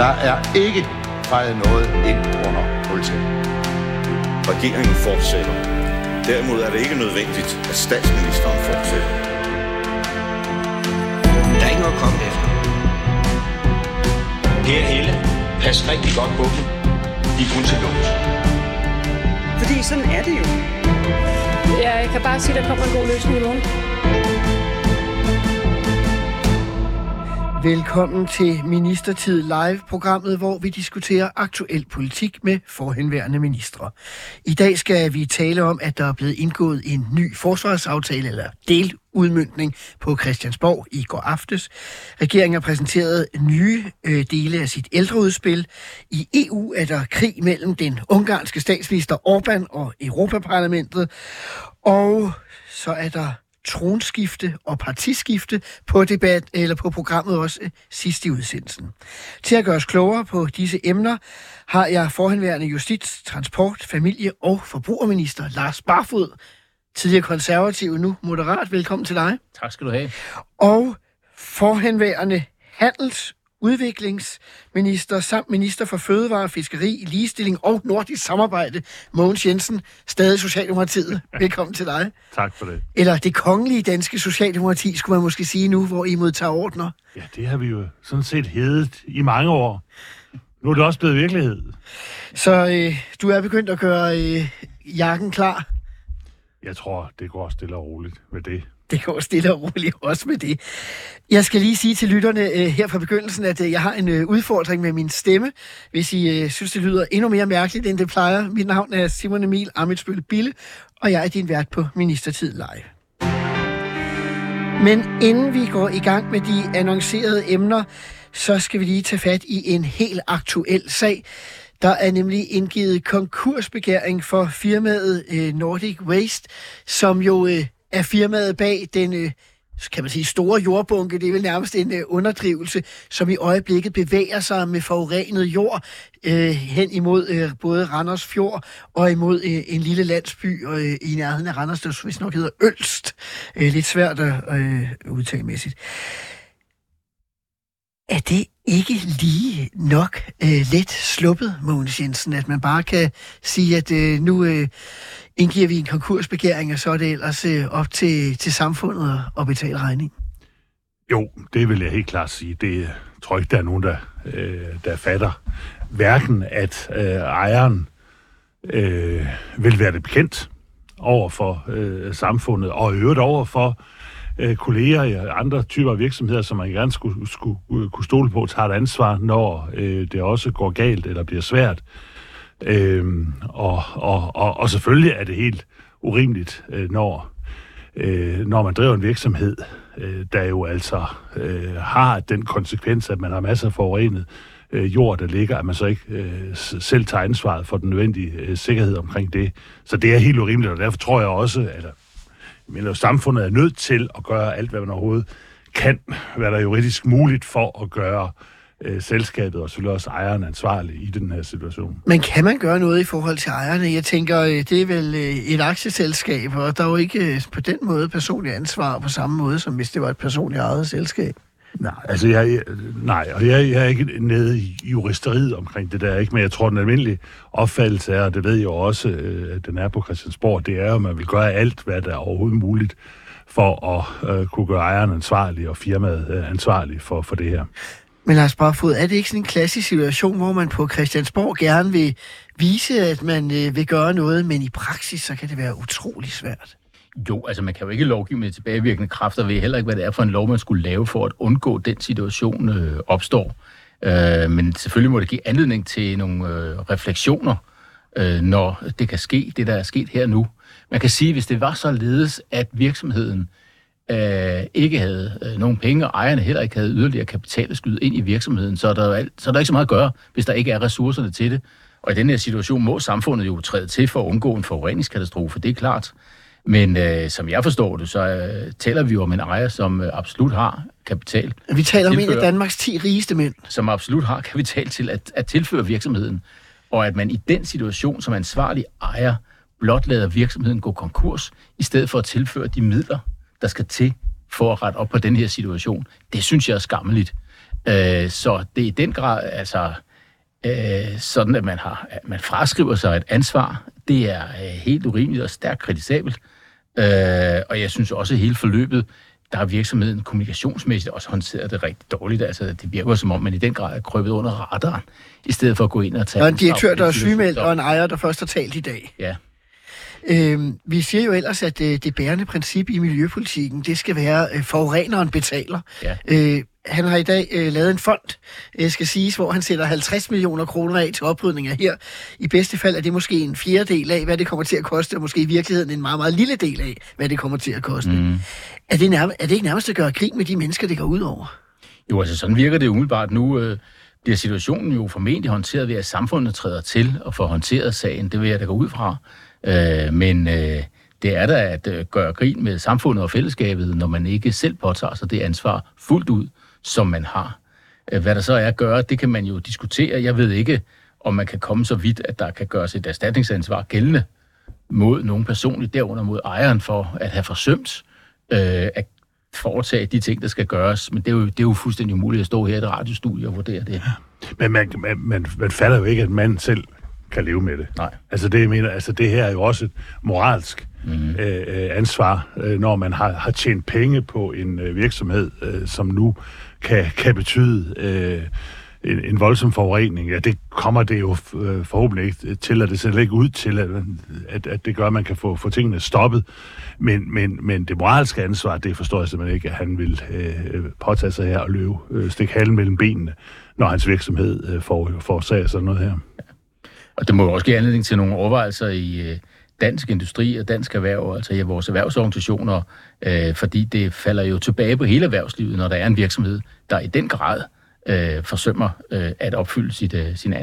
Der er ikke fejret noget ind under politiet. Regeringen fortsætter. Derimod er det ikke nødvendigt, at statsministeren fortsætter. Der er ikke noget at komme efter. Per Helle, pas rigtig godt på dem. De er kun til lås. Fordi sådan er det jo. Jeg kan bare sige, at der kommer en god løsning i morgen. Velkommen til Ministertid Live-programmet, hvor vi diskuterer aktuel politik med forhenværende ministre. I dag skal vi tale om, at der er blevet indgået en ny forsvarsaftale eller deludmøntning på Christiansborg i går aftes. Regeringen har præsenteret nye dele af sit ældreudspil. I EU er der krig mellem den ungarske statsminister Orbán og Europaparlamentet, og så er der tronskifte og partiskifte på debat eller på programmet også sidst i udsendelsen. Til at gøre os klogere på disse emner har jeg forhenværende justits-, transport-, familie- og forbrugerminister Lars Barfoed, tidligere konservativ, nu moderat. Velkommen til dig. Tak skal du have. Og forhenværende handels- udviklingsminister samt minister for fødevare, fiskeri, ligestilling og nordisk samarbejde, Mogens Jensen, stadig Socialdemokratiet. Velkommen til dig. Tak for det. Eller det kongelige danske Socialdemokrati, skulle man måske sige nu, hvor I modtager ordner. Ja, det har vi jo sådan set heddet i mange år. Nu er det også blevet virkelighed. Så du er begyndt at gøre jakken klar? Jeg tror, det går stille og roligt med det. Det går stille og roligt også med det. Jeg skal lige sige til lytterne her fra begyndelsen, at jeg har en udfordring med min stemme, hvis I synes, det lyder endnu mere mærkeligt, end det plejer. Mit navn er Simon Emil Ammitzbøll-Bille, og jeg er din vært på Ministertid Live. Men inden vi går i gang med de annoncerede emner, så skal vi lige tage fat i en helt aktuel sag. Der er nemlig indgivet konkursbegæring for firmaet Nordic Waste, som jo er firmaet bag den, kan man sige, store jordbunke. Det er vel nærmest en underdrivelse, som i øjeblikket bevæger sig med forurenet jord hen imod både Randers Fjord og imod en lille landsby i nærheden af Randers, der vist nok hedder Ølst. Lidt svært at udtalemæssigt. Er det ikke lige nok let sluppet, Mogens Jensen, at man bare kan sige, at nu indgiver vi en konkursbegæring, og så er det ellers op til samfundet at betale regningen? Jo, det vil jeg helt klart sige. Det tror jeg ikke, der er nogen, der fatter. Hverken at ejeren vil være det bekendt over for samfundet, og øvrigt over for kolleger i andre typer af virksomheder, som man gerne skulle kunne stole på, tager et ansvar, når det også går galt eller bliver svært. Og selvfølgelig er det helt urimeligt, når man driver en virksomhed, der jo altså har den konsekvens, at man har masser af forurenet jord, der ligger, at man så ikke selv tager ansvaret for den nødvendige sikkerhed omkring det. Så det er helt urimeligt, og derfor tror jeg også, at men samfundet er nødt til at gøre alt, hvad man overhovedet kan, hvad der er juridisk muligt for at gøre selskabet og selvfølgelig også ejeren ansvarlig i den her situation. Men kan man gøre noget i forhold til ejerne? Jeg tænker, det er vel et aktieselskab, og der er jo ikke på den måde personligt ansvar på samme måde, som hvis det var et personligt ejet selskab. Nej, altså jeg er ikke nede i juristeriet omkring det der, ikke, men jeg tror, den almindelige opfattelse er, og det ved jeg jo også, at den er på Christiansborg, det er jo, at man vil gøre alt, hvad der er overhovedet muligt, for at kunne gøre ejeren ansvarlig og firmaet ansvarlig for det her. Men Lars Barfoed, er det ikke sådan en klassisk situation, hvor man på Christiansborg gerne vil vise, at man vil gøre noget, men i praksis, så kan det være utrolig svært? Jo, altså man kan jo ikke lovgive med tilbagevirkende kræfter, ved heller ikke, hvad det er for en lov, man skulle lave for at undgå, at den situation opstår. Men selvfølgelig må det give anledning til nogle refleksioner, når det kan ske, det der er sket her nu. Man kan sige, at hvis det var således, at virksomheden ikke havde nogen penge, og ejerne heller ikke havde yderligere kapital at skyde ind i virksomheden, så er der ikke så meget at gøre, hvis der ikke er ressourcerne til det. Og i den her situation må samfundet jo træde til for at undgå en forureningskatastrofe, det er klart. Men som jeg forstår det, så taler vi jo om en ejer, som absolut har kapital. Vi taler om en af Danmarks 10 rigeste mænd. Som absolut har kapital til at tilføre virksomheden. Og at man i den situation som ansvarlig ejer blot lader virksomheden gå konkurs, i stedet for at tilføre de midler, der skal til for at rette op på den her situation. Det synes jeg er skammeligt. Så det er i den grad altså sådan, at man fraskriver sig et ansvar. Det er helt urimeligt og stærkt kritisabelt. Og jeg synes også, at hele forløbet, der har virksomheden kommunikationsmæssigt også håndteret det rigtig dårligt. Altså, det virker som om, man i den grad er krøbet under radaren, i stedet for at gå ind og tage... Og en direktør, der er sygemeldt, og en ejer, der først har talt i dag. Ja. Vi siger jo ellers, at det bærende princip i miljøpolitikken, det skal være, forureneren betaler. Ja. Han har i dag lavet en fond, skal siges, hvor han sætter 50 millioner kroner af til oprydninger her. I bedste fald er det måske en fjerdedel af, hvad det kommer til at koste, og måske i virkeligheden en meget, meget lille del af, hvad det kommer til at koste. Mm. Er det ikke nærmest at gøre krig med de mennesker, det går ud over? Jo, altså sådan virker det umiddelbart nu. Bliver situationen jo formentlig håndteret ved, at samfundet træder til og får håndteret sagen. Det vil jeg da gå ud fra. Men det er da at gøre krig med samfundet og fællesskabet, når man ikke selv påtager sig det ansvar fuldt ud, som man har. Hvad der så er at gøre, det kan man jo diskutere. Jeg ved ikke, om man kan komme så vidt, at der kan gøres et erstatningsansvar gældende mod nogen personligt, derunder mod ejeren for at have forsømt at foretage de ting, der skal gøres. Men det er jo fuldstændig umuligt at stå her i et radiostudie og vurdere det. Ja. Men man fatter jo ikke, at manden selv kan leve med det. Nej. Altså det, jeg mener, altså det her er jo også et moralsk ansvar, når man har tjent penge på en virksomhed, som nu kan betyde en voldsom forurening. Ja, det kommer det jo forhåbentlig ikke til, at det ser ikke ud til, at det gør, at man kan få tingene stoppet. Men det moralske ansvar, det forstår jeg simpelthen ikke, at han vil påtage sig her og løbe, stikke halen mellem benene, når hans virksomhed forårsager sådan noget her. Og det må også give anledning til nogle overvejelser i dansk industri og dansk erhverv, altså i vores erhvervsorganisationer, fordi det falder jo tilbage på hele erhvervslivet, når der er en virksomhed, der i den grad forsømmer at opfylde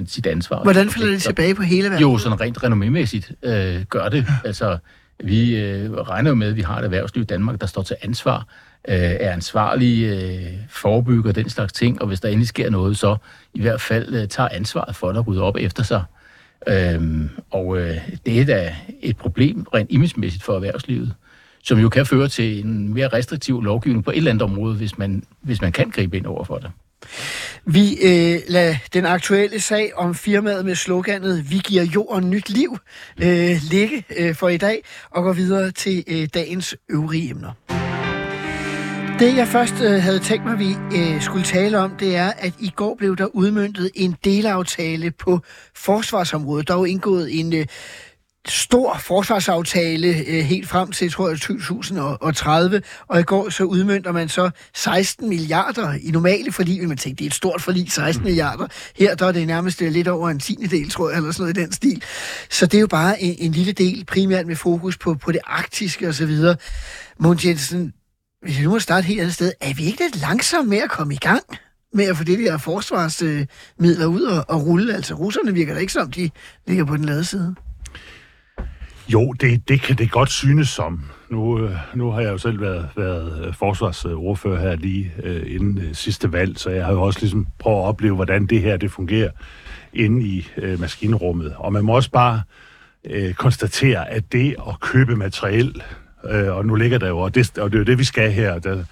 sit ansvar. Hvordan falder det tilbage på hele erhvervslivet? Jo, sådan rent renommé-mæssigt gør det. Altså, vi regner jo med, at vi har et erhvervsliv i Danmark, der står til ansvar, er ansvarlige, forebygger den slags ting, og hvis der endelig sker noget, så i hvert fald tager ansvaret for at rydde op efter sig. Det er da et problem rent imagemæssigt for erhvervslivet, som jo kan føre til en mere restriktiv lovgivning på et eller andet område, hvis man kan gribe ind over for det. Vi lader den aktuelle sag om firmaet med sloganet "Vi giver jorden nyt liv" ligge for i dag og gå videre til dagens øvrige emner. Det, jeg først havde tænkt mig, vi skulle tale om, det er, at i går blev der udmøntet en delaftale på forsvarsområdet. Der er jo indgået en stor forsvarsaftale helt frem til, tror jeg, 2030, og i går så udmønter man så 16 milliarder i normale forlig, vil man tænke, det er et stort forlig, 16 milliarder. Her der er det nærmest lidt over en 10. del, tror jeg, eller sådan noget i den stil. Så det er jo bare en lille del, primært med fokus på det arktiske osv. Mogens Jensen, hvis vi nu må starte helt andet sted, er vi ikke lidt langsomme med at komme i gang med at få det der forsvarsmidler ud og rulle? Altså russerne virker da ikke som, de ligger på den lade side. Jo, det kan det godt synes som. Nu har jeg jo selv været forsvarsordfører her lige inden sidste valg, så jeg har jo også ligesom prøvet at opleve, hvordan det her det fungerer inde i maskinrummet. Og man må også bare konstatere, at det at købe materiel, og nu ligger der jo, og det er jo det, vi skal her. De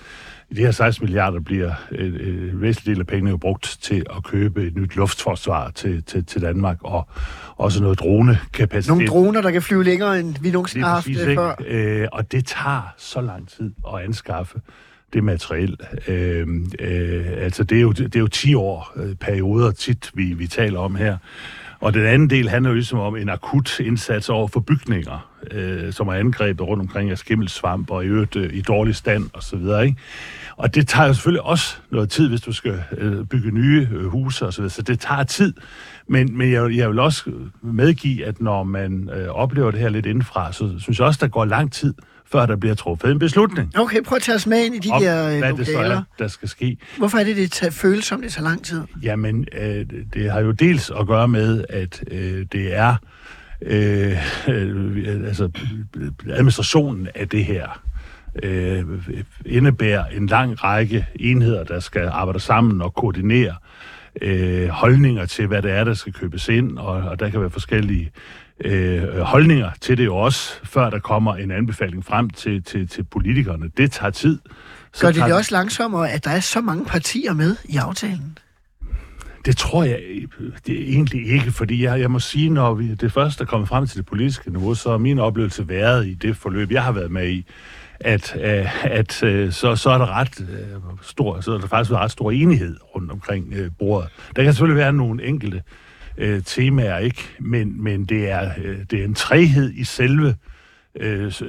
her 16 milliarder bliver en væsentlig del af pengene jo brugt til at købe et nyt luftforsvar til Danmark, og også noget dronekapacitet. Nogle droner, der kan flyve længere, end vi nogensinde har haft før. Og det tager så lang tid at anskaffe det materiel. Altså, det er jo 10 år perioder tit, vi taler om her. Og den anden del handler jo ligesom om en akut indsats over for bygninger, som er angrebet rundt omkring af skimmelsvamp og i øvrigt i dårlig stand osv. Og det tager jo selvfølgelig også noget tid, hvis du skal bygge nye huse osv. Så det tager tid. Men jeg vil også medgive, at når man oplever det her lidt indfra, så synes jeg også, der går lang tid, før der bliver truffet en beslutning. Okay, prøv at tage os med ind i de der hvad det så er, der skal ske. Hvorfor er det følsomt, det tager lang tid? Jamen, det har jo dels at gøre med, at det er altså administrationen af det her indebærer en lang række enheder, der skal arbejde sammen og koordinere holdninger til, hvad det er, der skal købes ind, og der kan være forskellige holdninger til det jo også, før der kommer en anbefaling frem til politikerne. Det tager tid. Gør det også langsommere, at der er så mange partier med i aftalen? Det tror jeg det egentlig ikke, fordi jeg må sige, når vi det første er kommet frem til det politiske niveau, så er min oplevelse været i det forløb, jeg har været med i, at så er der faktisk ret stor enighed rundt omkring bordet. Der kan selvfølgelig være nogle enkelte temaer, ikke, men det er en træghed i selve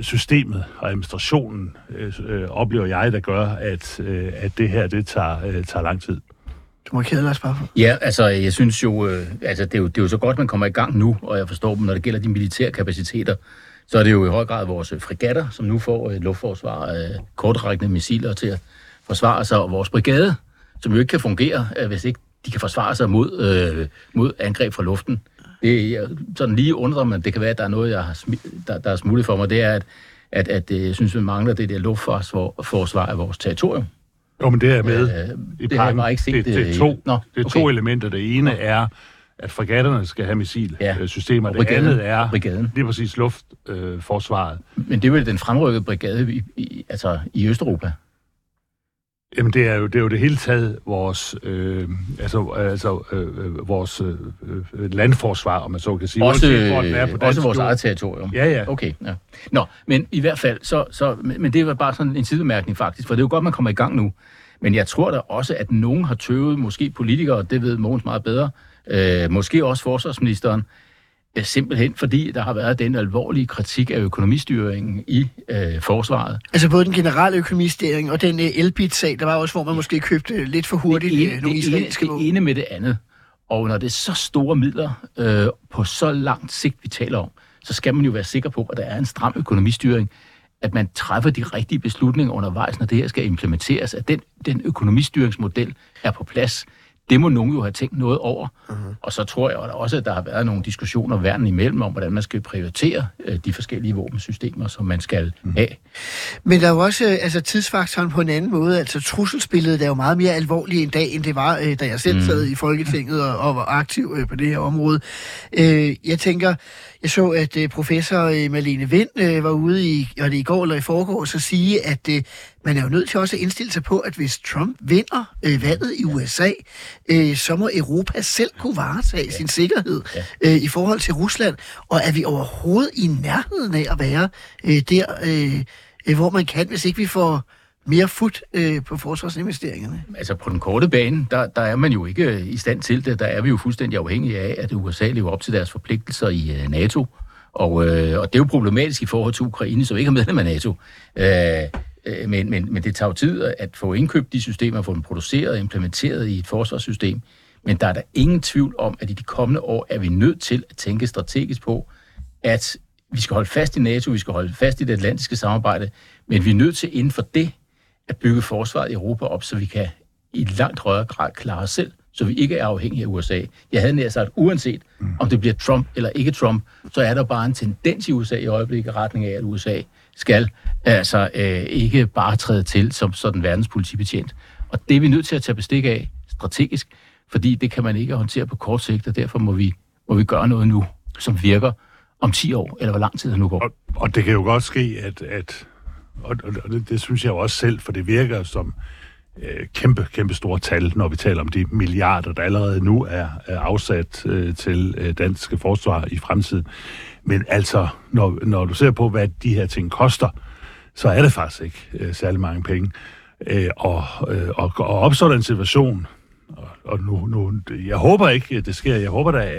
systemet og administrationen, oplever jeg, der gør, at det her det tager lang tid. Du må kede, Lars Barfoed. Ja, altså, jeg synes jo, det er jo så godt, man kommer i gang nu, og jeg forstår dem, når det gælder de militære kapaciteter, så er det jo i høj grad vores fregatter, som nu får luftforsvar, kortrækkende missiler til at forsvare sig, og vores brigade, som jo ikke kan fungere, hvis ikke de kan forsvare sig mod angreb fra luften. Det sådan lige undrer mig, det kan være, at der er noget, der er smule for mig, det er, at jeg synes, vi mangler det der luftforsvar af vores territorium. Jo, men det er med i pakken. Det er to elementer. Det ene er, at fregatterne skal have missilsystemer. Det andet er lige præcis luftforsvaret. Men det er vel den fremrykkede brigade i Østeuropa? Jamen, det er jo det hele taget vores, vores landforsvar, om man så kan sige. Også vores eget territorium. Ja. Okay, ja. Nå, men i hvert fald, men det var bare sådan en sidemærkning faktisk, for det er jo godt, man kommer i gang nu. Men jeg tror da også, at nogen har tøvet, måske politikere, det ved Mogens meget bedre, måske også forsvarsministeren, simpelthen fordi der har været den alvorlige kritik af økonomistyringen i forsvaret. Altså både den generelle økonomistyring og den elbit-sag, der var også, hvor man måske købte lidt for hurtigt nogle israelske våben. Det ene med det andet. Og når det er så store midler på så langt sigt, vi taler om, så skal man jo være sikker på, at der er en stram økonomistyring, at man træffer de rigtige beslutninger undervejs, når det her skal implementeres, at den økonomistyringsmodel er på plads. Det må nogen jo have tænkt noget over. Mm-hmm. Og så tror jeg også, at der har været nogle diskussioner verden imellem om, hvordan man skal prioritere de forskellige våbensystemer, som man skal have. Men der er jo også tidsfaktoren på en anden måde. Altså trusselsbilledet er jo meget mere alvorligt en dag, end det var, da jeg selv sad i Folketinget og var aktiv på det her område. Jeg så, at professor Malene Vind var ude i går eller i forgårs og sige, at man er jo nødt til også at indstille sig på, at hvis Trump vinder valget i USA, så må Europa selv kunne varetage sin sikkerhed i forhold til Rusland. Og er vi overhovedet i nærheden af at være der, hvor man kan, hvis ikke vi får mere fut på forsvarsinvesteringerne? Altså på den korte bane, der er man jo ikke i stand til det. Der er vi jo fuldstændig afhængige af, at USA lever op til deres forpligtelser i NATO. Og det er jo problematisk i forhold til Ukraine, som ikke er medlem af NATO. Men det tager jo tid at få indkøbt de systemer, få dem produceret og implementeret i et forsvarssystem. Men der er da ingen tvivl om, at i de kommende år er vi nødt til at tænke strategisk på, at vi skal holde fast i NATO, vi skal holde fast i det atlantiske samarbejde, men vi er nødt til inden for det at bygge forsvaret i Europa op, så vi kan i langt højere grad klare os selv, så vi ikke er afhængige af USA. Jeg havde nær sagt, uanset om det bliver Trump eller ikke Trump, så er der bare en tendens i USA i øjeblikket i retning af, at USA skal ikke bare træde til som sådan verdens politibetjent. Og det er vi nødt til at tage bestik af strategisk, fordi det kan man ikke håndtere på kort sigt, og derfor må vi gøre noget nu, som virker om 10 år, eller hvor lang tid det nu går. Og det kan jo godt ske, det synes jeg jo også selv, for det virker som kæmpe store tal, når vi taler om de milliarder, der allerede nu er afsat til danske forsvar i fremtiden. Men altså, når du ser på, hvad de her ting koster, så er det faktisk ikke særlig mange penge. Og opstår der en situation, og nu, jeg håber ikke, det sker, jeg håber da,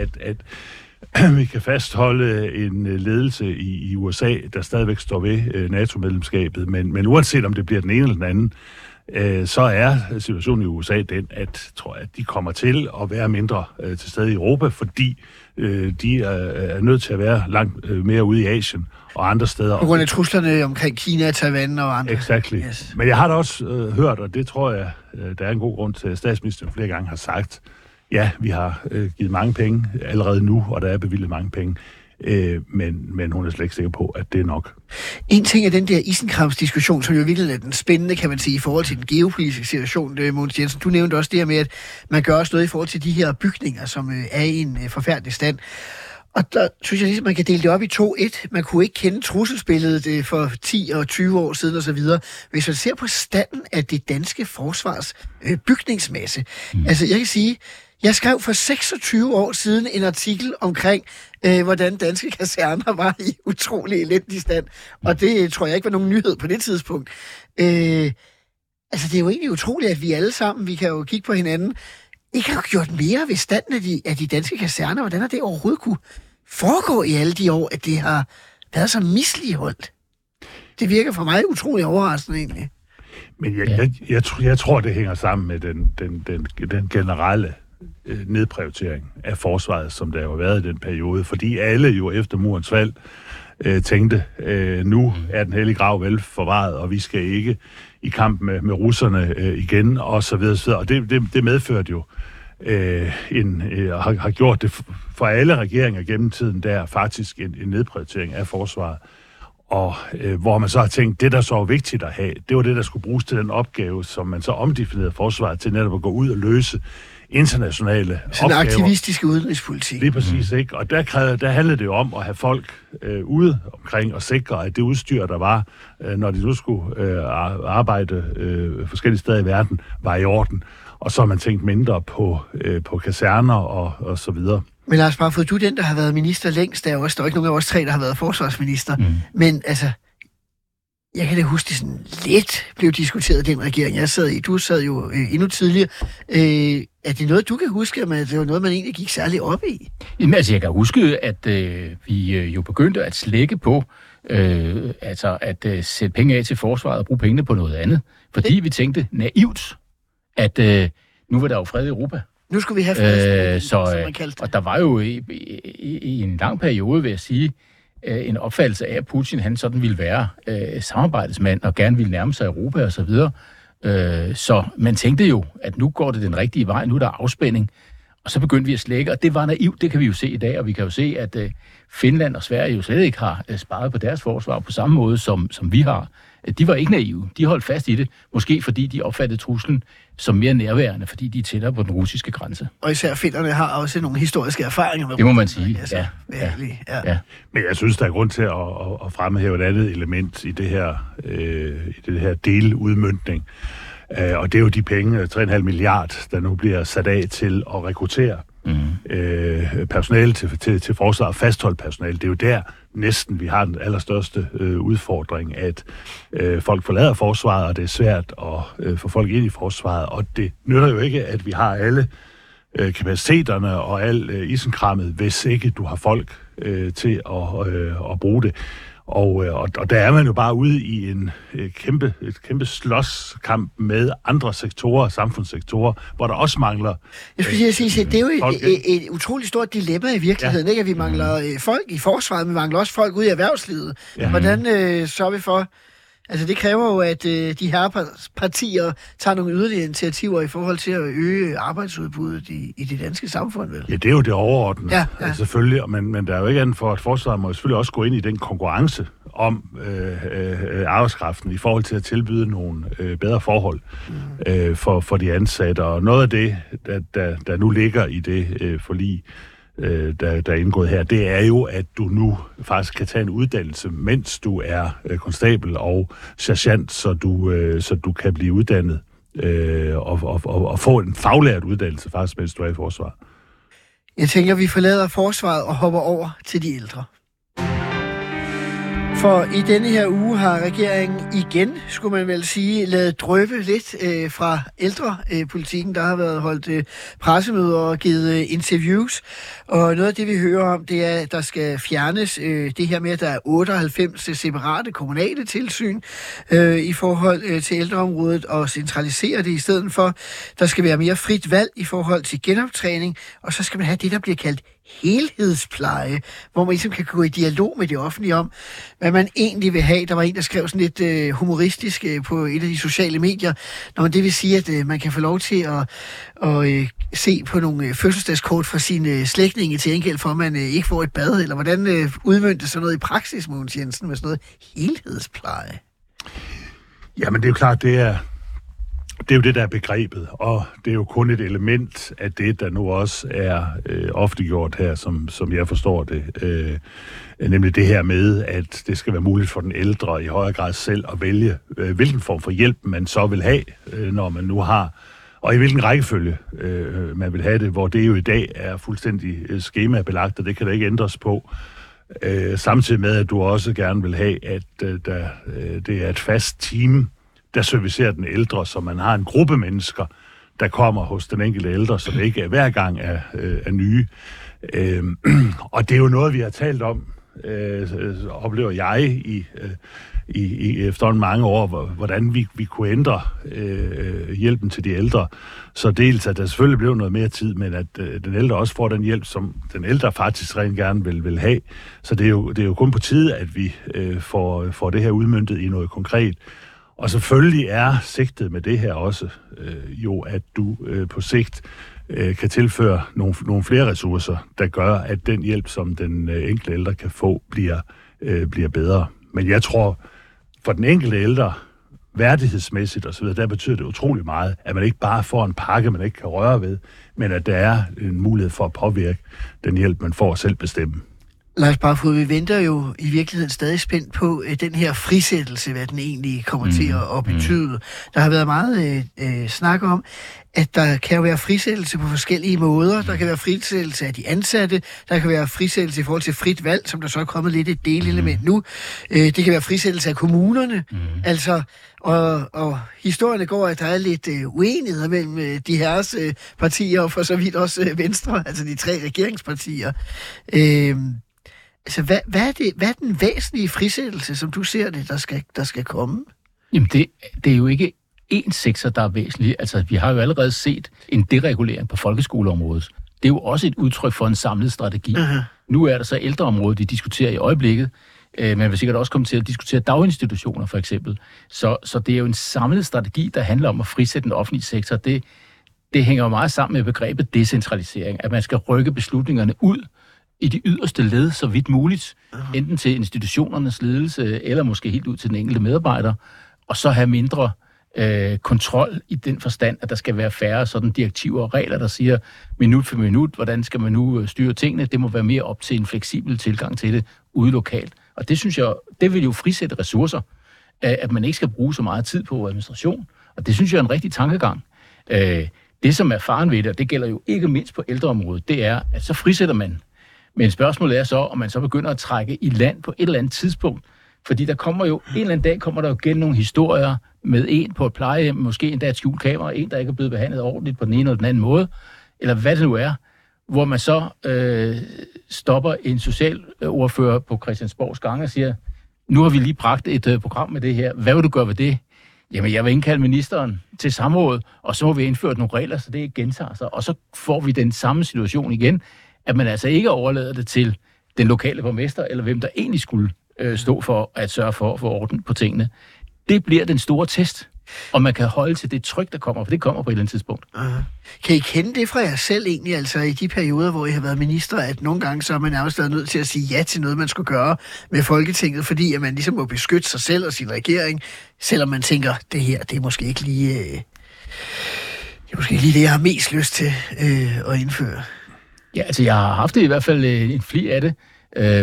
at vi kan fastholde en ledelse i USA, der stadigvæk står ved NATO-medlemskabet, men uanset om det bliver den ene eller den anden, så er situationen i USA den, at de kommer til at være mindre til stede i Europa, fordi de er nødt til at være langt mere ude i Asien og andre steder. På grund af truslerne omkring Kina, Taiwan og andre. Exakt. Yes. Men jeg har da også hørt, og det tror jeg, der er en god grund til, at statsministeren flere gange har sagt, ja, vi har givet mange penge allerede nu, og der er bevilget mange penge. Men hun er slet ikke sikker på, at det er nok. En ting er den der isenkramsdiskussion, som jo virkelig er den spændende, kan man sige, i forhold til den geopolitiske situation, Mogens Jensen. Du nævnte også det her med, at man gør også noget i forhold til de her bygninger, som er i en forfærdelig stand. Og der synes jeg ligesom, man kan dele det op i 2-1. Man kunne ikke kende trusselsbilledet for 10 og 20 år siden osv. Hvis man ser på standen af det danske forsvars bygningsmasse. Altså, jeg kan sige, jeg skrev for 26 år siden en artikel omkring, hvordan danske kaserner var i utrolig elendig stand. Og det tror jeg ikke var nogen nyhed på det tidspunkt. Altså, det er jo egentlig utroligt, at vi alle sammen, vi kan jo kigge på hinanden, ikke har gjort mere ved standen af de danske kaserner. Hvordan har det overhovedet kunne foregå i alle de år, at det har været så misligeholdt? Det virker for mig utrolig overraskende egentlig. Men jeg tror, det hænger sammen med den generelle nedprioritering af forsvaret, som der jo har været i den periode, fordi alle jo efter murens fald tænkte, nu er den hellige grav vel forvaret, og vi skal ikke i kamp med russerne igen, og så videre, så videre. Og det medførte jo, har gjort det for alle regeringer gennem tiden, der faktisk en nedprioritering af forsvaret, og hvor man så har tænkt, det der så var vigtigt at have, det var det, der skulle bruges til den opgave, som man så omdefinerede forsvaret til netop at gå ud og løse internationale sådan opgaver. Sådan aktivistiske udenrigspolitik. Lige præcis, ikke? Og der handlede det jo om at have folk ude omkring og sikre, at det udstyr, der var, når de nu skulle arbejde forskellige steder i verden, var i orden. Og så har man tænkt mindre på kaserner og så videre. Men Lars Barfoed, du den, der har været minister længst, der er ikke nogen af os tre, der har været forsvarsminister. Men altså, jeg kan da huske, det sådan lidt blev diskuteret den regering, jeg sad i. Du sad jo endnu tidligere. Er det noget, du kan huske, at det var noget, man egentlig gik særligt op i? Jamen altså, jeg kan huske, at vi jo begyndte at slække på, sætte penge af til forsvaret og bruge pengene på noget andet. Fordi vi tænkte naivt, at nu var der jo fred i Europa. Nu skulle vi have fred, som man kaldte det. Og der var jo i en lang periode, vil jeg sige, en opfattelse af, at Putin han sådan ville være samarbejdsmand og gerne ville nærme sig Europa og så videre. Så man tænkte jo, at nu går det den rigtige vej, nu er der afspænding. Og så begyndte vi at slække, og det var naivt, det kan vi jo se i dag, og vi kan jo se, at Finland og Sverige jo slet ikke har sparet på deres forsvar på samme måde, som vi har. De var ikke naive, de holdt fast i det, måske fordi de opfattede truslen som mere nærværende, fordi de er tættere på den russiske grænse. Og især finnerne har også nogle historiske erfaringer med det, må man sige, altså, ja. Men jeg synes, der er grund til at fremhæve et andet element i det her, deludmøntning. Og det er jo de penge, 3,5 milliarder, der nu bliver sat af til at rekruttere personale til forsvar og fastholde personale. Det er jo der næsten, vi har den allerstørste udfordring, at folk forlader forsvaret, og det er svært at få folk ind i forsvaret. Og det nytter jo ikke, at vi har alle kapaciteterne og al isenkrammet, hvis ikke du har folk til at bruge det. Og der er man jo bare ude i et kæmpe slåskamp med andre sektorer, samfundssektorer, hvor der også mangler. Jeg skulle sige, det er jo et utroligt stort dilemma i virkeligheden, ikke? At vi mangler folk i forsvaret, men vi mangler også folk ude i erhvervslivet. Ja. Hvordan sørger vi for? Altså det kræver jo, at de her partier tager nogle yderligere initiativer i forhold til at øge arbejdsudbuddet i det danske samfund, vel? Ja, det er jo det overordnede, altså, selvfølgelig, men der er jo ikke andet for, at forsvaret må selvfølgelig også gå ind i den konkurrence om arbejdskraften i forhold til at tilbyde nogle bedre forhold for de ansatte. Og noget af det, der nu ligger i det forlig, der er indgået her, det er jo, at du nu faktisk kan tage en uddannelse, mens du er konstabel og sergeant, så du kan blive uddannet og få en faglært uddannelse, faktisk, mens du er i forsvaret. Jeg tænker, vi forlader forsvaret og hopper over til de ældre. For i denne her uge har regeringen igen, skulle man vel sige, ladet drøbe lidt fra ældrepolitikken. Der har været holdt pressemøder og givet interviews. Og noget af det, vi hører om, det er, at der skal fjernes det her med, at der er 98 separate kommunale tilsyn i forhold til ældreområdet og centralisere det i stedet for. Der skal være mere frit valg i forhold til genoptræning, og så skal man have det, der bliver kaldt helhedspleje, hvor man ligesom kan gå i dialog med det offentlige om, hvad man egentlig vil have. Der var en, der skrev sådan lidt humoristisk på et af de sociale medier, når man det vil sige, at man kan få lov til at se på nogle fødselsdagskort fra sine slægtninge til enkelt, for at man ikke får et bad, eller hvordan udmønte sådan noget i praksis, Mogens Jensen, med sådan noget helhedspleje? Jamen det er jo klart, det er Det er jo det, der er begrebet, og det er jo kun et element af det, der nu også er offentliggjort her, som jeg forstår det. Nemlig det her med, at det skal være muligt for den ældre i højere grad selv at vælge, hvilken form for hjælp man så vil have, når man nu har, og i hvilken rækkefølge man vil have det, hvor det jo i dag er fuldstændig skemabelagt, og det kan der ikke ændres på. Samtidig med, at du også gerne vil have, at det er et fast team, der servicerer den ældre, så man har en gruppe mennesker, der kommer hos den enkelte ældre, som ikke hver gang er nye. Og det er jo noget, vi har talt om, oplever jeg i efterhånden mange år, hvordan vi kunne ændre hjælpen til de ældre. Så dels, at der selvfølgelig blev noget mere tid, men at den ældre også får den hjælp, som den ældre faktisk rent gerne vil have. Så det er jo kun på tide, at vi får det her udmøntet i noget konkret. Og selvfølgelig er sigtet med det her også at du på sigt kan tilføre nogle flere ressourcer, der gør, at den hjælp, som den enkelte ældre kan få, bliver bedre. Men jeg tror, for den enkelte ældre, værdighedsmæssigt osv., der betyder det utrolig meget, at man ikke bare får en pakke, man ikke kan røre ved, men at der er en mulighed for at påvirke den hjælp, man får selv bestemme. Lars Barfoed, vi venter jo i virkeligheden stadig spændt på den her frisættelse, hvad den egentlig kommer til at betyde. Der har været meget snak om, at der kan jo være frisættelse på forskellige måder. Der kan være frisættelse af de ansatte, der kan være frisættelse i forhold til frit valg, som der så er kommet lidt et delelement nu. Det kan være frisættelse af kommunerne, altså... Og historierne går, at der er lidt uenigheder mellem de herres partier, og for så vidt også Venstre, altså de tre regeringspartier. Altså, hvad er den væsentlige frisættelse, som du ser det, der skal komme? Jamen, det er jo ikke én sektor, der er væsentlig. Altså, vi har jo allerede set en deregulering på folkeskoleområdet. Det er jo også et udtryk for en samlet strategi. Uh-huh. Nu er der så ældreområdet, vi diskuterer i øjeblikket. Man vil sikkert også komme til at diskutere daginstitutioner, for eksempel. Så det er jo en samlet strategi, der handler om at frisætte den offentlige sektor. Det hænger jo meget sammen med begrebet decentralisering, at man skal rykke beslutningerne ud i de yderste led, så vidt muligt, enten til institutionernes ledelse, eller måske helt ud til den enkelte medarbejder, og så have mindre kontrol i den forstand, at der skal være færre sådan direktiver og regler, der siger minut for minut, hvordan skal man nu styre tingene. Det må være mere op til en fleksibel tilgang til det ude lokalt. Og det synes jeg, det vil jo frisætte ressourcer, at man ikke skal bruge så meget tid på administration. Og det synes jeg er en rigtig tankegang. Det, som er faren ved det, og det gælder jo ikke mindst på ældreområdet, det er, at så frisætter man. Men spørgsmålet er så, om man så begynder at trække i land på et eller andet tidspunkt. Fordi der kommer jo, en eller anden dag kommer der jo igen nogle historier med en på et plejehjem, måske endda et skjult kamera, en, der ikke er blevet behandlet ordentligt på den ene eller den anden måde, eller hvad det nu er, hvor man så stopper en socialordfører på Christiansborgs gang og siger, nu har vi lige bragt et program med det her, hvad vil du gøre ved det? Jamen, jeg vil indkalde ministeren til samrådet, og så må vi indføre nogle regler, så det ikke gentager sig, og så får vi den samme situation igen, at man altså ikke overlader det til den lokale borgmester, eller hvem der egentlig skulle stå for at sørge for at få orden på tingene. Det bliver den store test, og man kan holde til det tryk, der kommer, for det kommer på et eller andet tidspunkt. Uh-huh. Kan I kende det fra jer selv egentlig, altså i de perioder, hvor I har været minister, at nogle gange så er man nærmest nødt til at sige ja til noget, man skulle gøre med Folketinget, fordi at man ligesom må beskytte sig selv og sin regering, selvom man tænker, det her, det er måske ikke lige, det, jeg har mest lyst til at indføre. Ja, altså jeg har haft det i hvert fald en fli af det,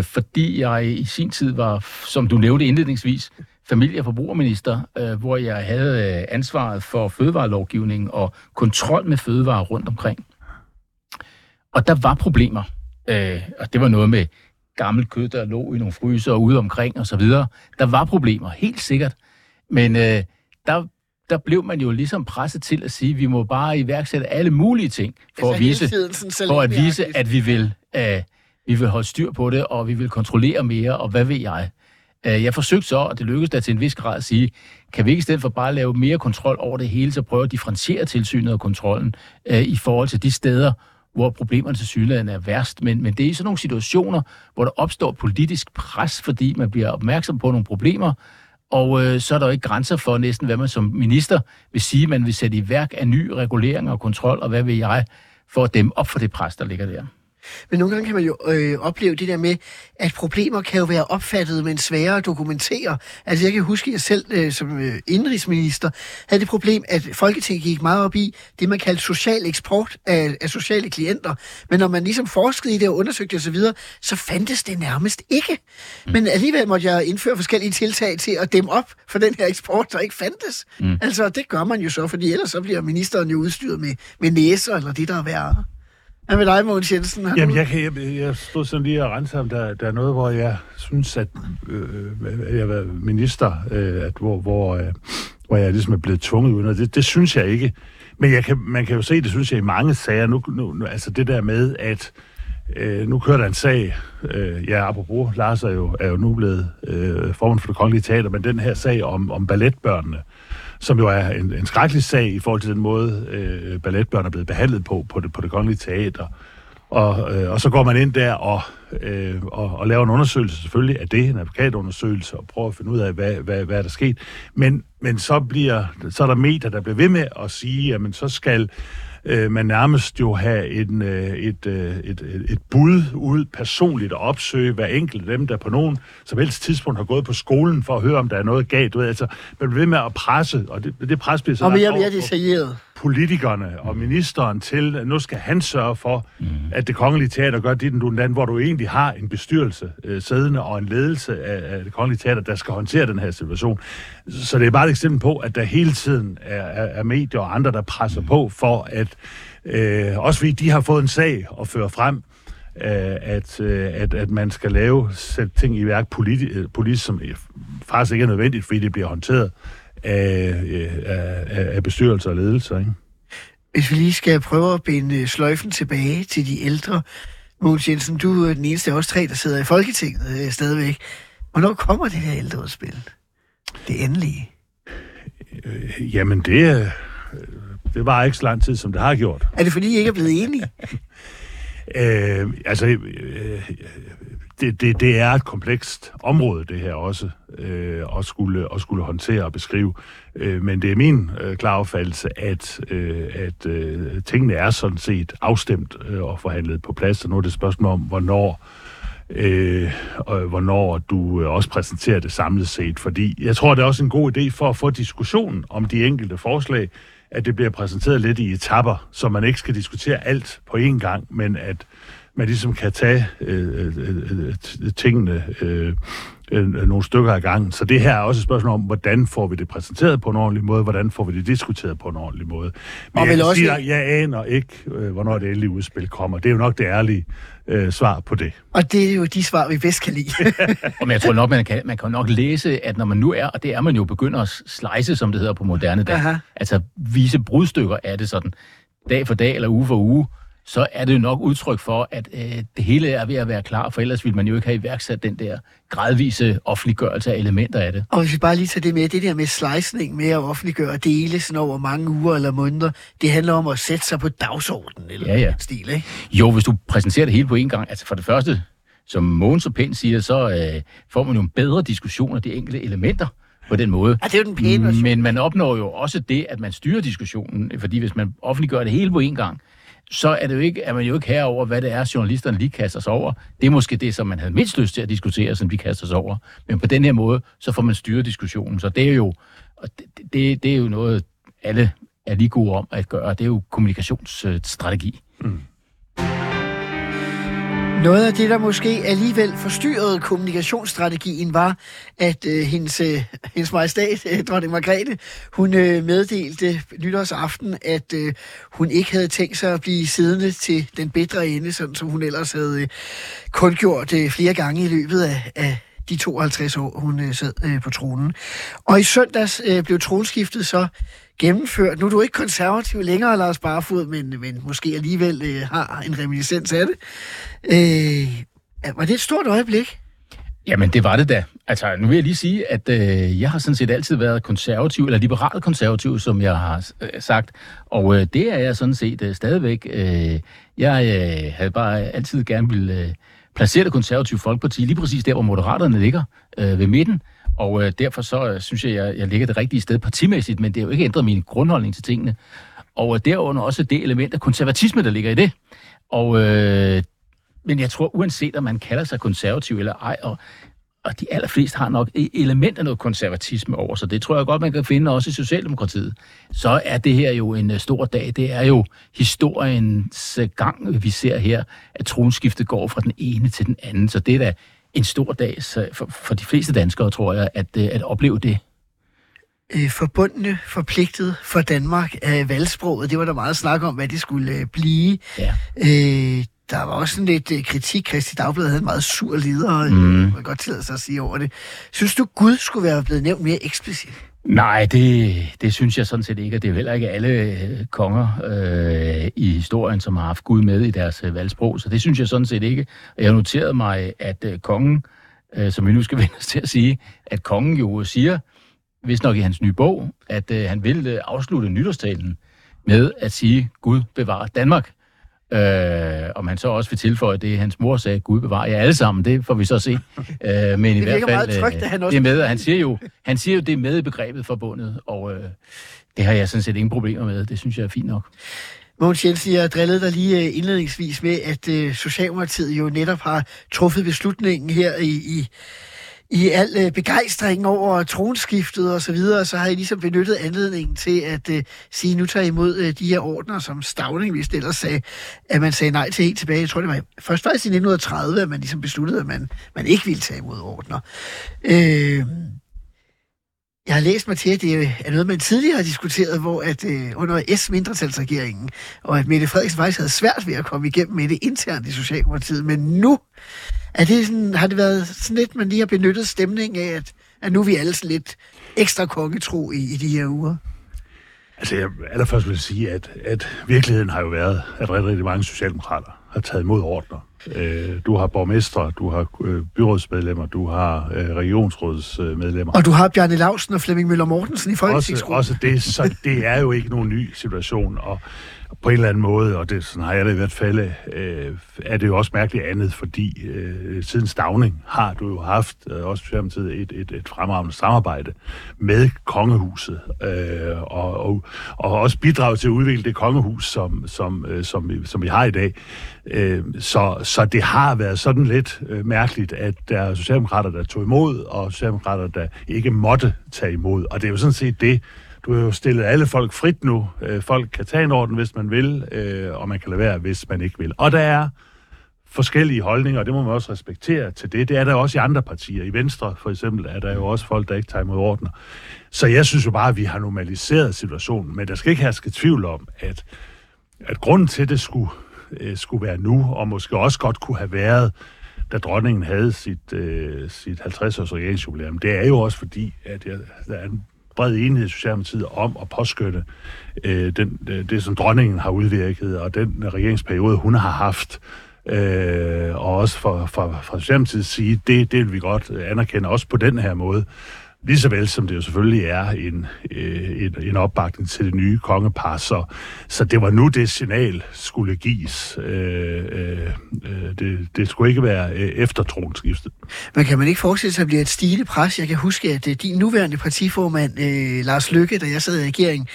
fordi jeg i sin tid var, som du nævnte indledningsvis, familie- og forbrugerminister, hvor jeg havde ansvaret for fødevarelovgivningen og kontrol med fødevarer rundt omkring. Og der var problemer, og det var noget med gammelt kød, der lå i nogle fryser ude omkring osv. Der var problemer, helt sikkert, men der blev man jo ligesom presset til at sige, at vi må bare iværksætte alle mulige ting for at vise, at vi vil holde styr på det, og vi vil kontrollere mere, og hvad ved jeg. Jeg forsøgte så, og det lykkedes da til en vis grad at sige, kan vi ikke i stedet for bare lave mere kontrol over det hele, så prøve at differentiere tilsynet og kontrollen i forhold til de steder, hvor problemerne til synligheden er værst. Men det er sådan nogle situationer, hvor der opstår politisk pres, fordi man bliver opmærksom på nogle problemer, og så er der jo ikke grænser for næsten, hvad man som minister vil sige, man vil sætte i værk af ny regulering og kontrol, og hvad ved jeg, for at dæmme op for det pres, der ligger der. Men nogle gange kan man jo opleve det der med, at problemer kan jo være opfattet, men sværere at dokumentere. Altså jeg kan huske, at jeg selv som indrigsminister havde det problem, at Folketinget gik meget op i det, man kaldte social eksport af sociale klienter. Men når man ligesom forskede i det og undersøgte osv., så fandtes det nærmest ikke. Men alligevel måtte jeg indføre forskellige tiltag til at dæmme op for den her eksport, der ikke fandtes. Altså det gør man jo så, fordi ellers så bliver ministeren jo udstyret med næser eller det, der er værre. Hvad med dig, Mogens Jensen? Jamen, jeg stod sådan lige og rense ham. Der er noget, hvor jeg synes, at jeg har været minister, at hvor jeg ligesom er blevet tvunget ud. Det synes jeg ikke. Men man kan jo se, det synes jeg i mange sager. Nu, altså det der med, at nu kører der en sag. Apropos, Lars er jo nu blevet formand for det Kongelige Teater, men den her sag om balletbørnene, som jo er en skrækkelig sag i forhold til den måde, balletbørn er blevet behandlet på det Kongelige Teater. Og så går man ind der og laver en undersøgelse selvfølgelig af det, en advokatundersøgelse, og prøver at finde ud af, hvad der skete. Men så er der medier, der bliver ved med at sige, jamen så skal man nærmest jo have et bud ud personligt og opsøge hver enkelt af dem, der på nogen som helst tidspunkt har gået på skolen for at høre, om der er noget galt. Du ved, altså, man bliver ved med at presse, og det pres bliver sådan over politikerne og ministeren til, at nu skal han sørge for, at det Kongelige Teater gør dit og dat, hvor du egentlig har en bestyrelse siddende og en ledelse af det Kongelige Teater, der skal håndtere den her situation. Så det er bare et eksempel på, at der hele tiden er medier og andre, der presser på for, at også fordi de har fået en sag at føre frem, at man skal sætte ting i værk politisk, som faktisk ikke er nødvendigt, fordi det bliver håndteret af bestyrelser og ledelser, ikke? Hvis vi lige skal prøve at binde sløjfen tilbage til de ældre. Mogens Jensen, du er den eneste af os tre, der sidder i Folketinget stadigvæk. Hvornår kommer det her ældreudspil? Det endelige? Jamen, det var ikke så lang tid, som det har gjort. Er det, fordi I ikke er blevet enige? Det er et komplekst område, det her også, at skulle håndtere og beskrive. Men det er min klare opfattelse, at tingene er sådan set afstemt og forhandlet på plads. Og nu er det et spørgsmål om, hvornår du også præsenterer det samlet set. Fordi jeg tror, det er også en god idé for at få diskussionen om de enkelte forslag, at det bliver præsenteret lidt i etapper, så man ikke skal diskutere alt på én gang, men at man ligesom kan tage tingene nogle stykker ad gangen. Så det her er også et spørgsmål om, hvordan får vi det præsenteret på en ordentlig måde, hvordan får vi det diskuteret på en ordentlig måde. Men jeg aner ikke, hvornår det endelige udspil kommer. Det er jo nok det ærlige svar på det. Og det er jo de svar, vi bedst kan lide. Men jeg tror nok, man kan nok læse, at når man nu er, og det er man jo, begynder at slice, som det hedder på moderne dag, altså vise brudstykker af det sådan, dag for dag eller uge for uge, så er det jo nok udtryk for, at det hele er ved at være klar, for ellers ville man jo ikke have iværksat den der gradvise offentliggørelse af elementer af det. Og hvis vi bare lige tager det med, det der med slicing, med at offentliggøre og dele sådan over mange uger eller måneder, det handler om at sætte sig på dagsordenen eller den stil, ikke? Jo, hvis du præsenterer det hele på én gang, altså for det første, som Mogens og Pænt siger, så får man jo en bedre diskussion af de enkelte elementer på den måde. Ja, det er jo den pæne version. Men man opnår jo også det, at man styrer diskussionen, fordi hvis man offentliggør det hele på én gang, så er det jo ikke, at man jo ikke herre over, hvad det er, journalisterne lige kaster sig over. Det er måske det, som man havde mindst lyst til at diskutere, som de kaster sig over. Men på den her måde, så får man styret diskussionen. Så det er jo noget, alle er lige gode om at gøre. Det er jo kommunikationsstrategi. Noget af det, der måske alligevel forstyrrede kommunikationsstrategien, var, at hendes majestæt, dronning Margrethe, hun meddelte nytårsaften, at hun ikke havde tænkt sig at blive siddende til den bedre ende, sådan som hun ellers havde kun gjort flere gange i løbet af de 52 år, hun sad på tronen. Og i søndags blev tronskiftet så gennemført. Nu er du ikke konservativ længere, Lars Barfoed, men måske alligevel har en reminiscens af det. Var det et stort øjeblik? Jamen, det var det da. Altså, nu vil jeg lige sige, at jeg har sådan set altid været konservativ, eller liberal konservativ, som jeg har sagt. Og det er jeg sådan set stadigvæk. Jeg havde bare altid gerne ville placere det konservative Folkeparti lige præcis der, hvor Moderaterne ligger, ved midten. Og derfor så synes jeg ligger det rigtige sted partimæssigt, men det har jo ikke ændret min grundholdning til tingene. Og derunder også det element af konservatisme, der ligger i det. Og Men jeg tror, uanset om man kalder sig konservativ eller ej, og de allerfleste har nok element af noget konservatisme over sig. Det tror jeg godt, man kan finde også i Socialdemokratiet. Så er det her jo en stor dag. Det er jo historiens gang, vi ser her, at tronskiftet går fra den ene til den anden. Så det er da en stor dag for de fleste danskere, tror jeg, at opleve det. Forbundne, forpligtet for Danmark af valgsproget. Det var der meget snak om, hvad det skulle blive. Ja. Der var også sådan lidt kritik. Kristeligt Dagblad havde en meget sur leder, man kan godt tillade sig at sige over det. Synes du, Gud skulle være blevet nævnt mere eksplicit? Nej, det synes jeg sådan set ikke, og det er heller ikke alle konger i historien, som har haft Gud med i deres valgsprog, så det synes jeg sådan set ikke. Jeg har noteret mig, at kongen, som vi nu skal vende os til at sige, at kongen jo siger, hvis nok i hans nye bog, at han vil afslutte nytårstalen med at sige, Gud bevarer Danmark. Om han så også vil tilføje det, hans mor sagde, Gud bevarer jer alle sammen, det får vi så se. Men i hvert fald, det er med, og han siger jo det med i begrebet forbundet, og det har jeg sådan set ingen problemer med, det synes jeg er fint nok. Mogens Jensen, jeg drillede dig lige indledningsvis med, at Socialdemokratiet jo netop har truffet beslutningen her i al begejstring over tronskiftet og så videre, så har I ligesom benyttet anledningen til at sige, nu tager I imod de her ordner, som Stauning vist ellers sagde, at man sagde nej til helt tilbage. Jeg tror, det var først faktisk i 1930, at man ligesom besluttede, at man ikke ville tage imod ordner. Jeg har læst mig til, at det er noget, man tidligere har diskuteret, hvor at under S-mindretalsregeringen, og at Mette Frederiksen faktisk havde svært ved at komme igennem med det internt i Socialdemokratiet, men nu har det været sådan lidt, man lige har benyttet stemningen af, at nu er vi alle sådan lidt ekstra kongetro i de her uger? Altså, jeg allerførst vil sige, at virkeligheden har jo været, at rigtig mange socialdemokrater har taget imod ordner. Du har borgmestre, du har byrådsmedlemmer, du har regionsrådsmedlemmer. Og du har Bjarne Lausen og Flemming Møller Mortensen i Folketingsgruppen. Også det, så det er jo ikke nogen ny situation, og på en eller anden måde, og det sådan har jeg det i hvert fald, er det jo også mærkeligt andet, fordi siden Stauning har du jo haft, også samtidig et fremragende samarbejde med kongehuset, og også bidrag til at udvikle det kongehus, som vi har i dag. Så det har været sådan lidt mærkeligt, at der er socialdemokrater, der tog imod, og socialdemokrater, der ikke måtte tage imod. Og det er jo sådan set det. Du har jo stillet alle folk frit nu. Folk kan tage en orden, hvis man vil, og man kan lade være, hvis man ikke vil. Og der er forskellige holdninger, og det må man også respektere til det. Det er der også i andre partier. I Venstre for eksempel er der jo også folk, der ikke tager imod ordner. Så jeg synes jo bare, at vi har normaliseret situationen. Men der skal ikke herske tvivl om, at grunden til, det skulle være nu, og måske også godt kunne have været, da dronningen havde sit 50-års regeringsjubilæum, det er jo også fordi, at der er en bred enighed i Socialdemokratiet om at påskynde det, som dronningen har udvirket, og den regeringsperiode, hun har haft, og også fra Socialdemokratiets side, det vil vi godt anerkende, også på den her måde. Lige så vel som det jo selvfølgelig er en opbakning til det nye kongepar, så det var nu det signal skulle gives. Det skulle ikke være efter tronskiftet. Men kan man ikke forestille sig, at det bliver et stigende pres? Jeg kan huske, at din nuværende partiformand, Lars Løkke, da jeg sad i regeringen,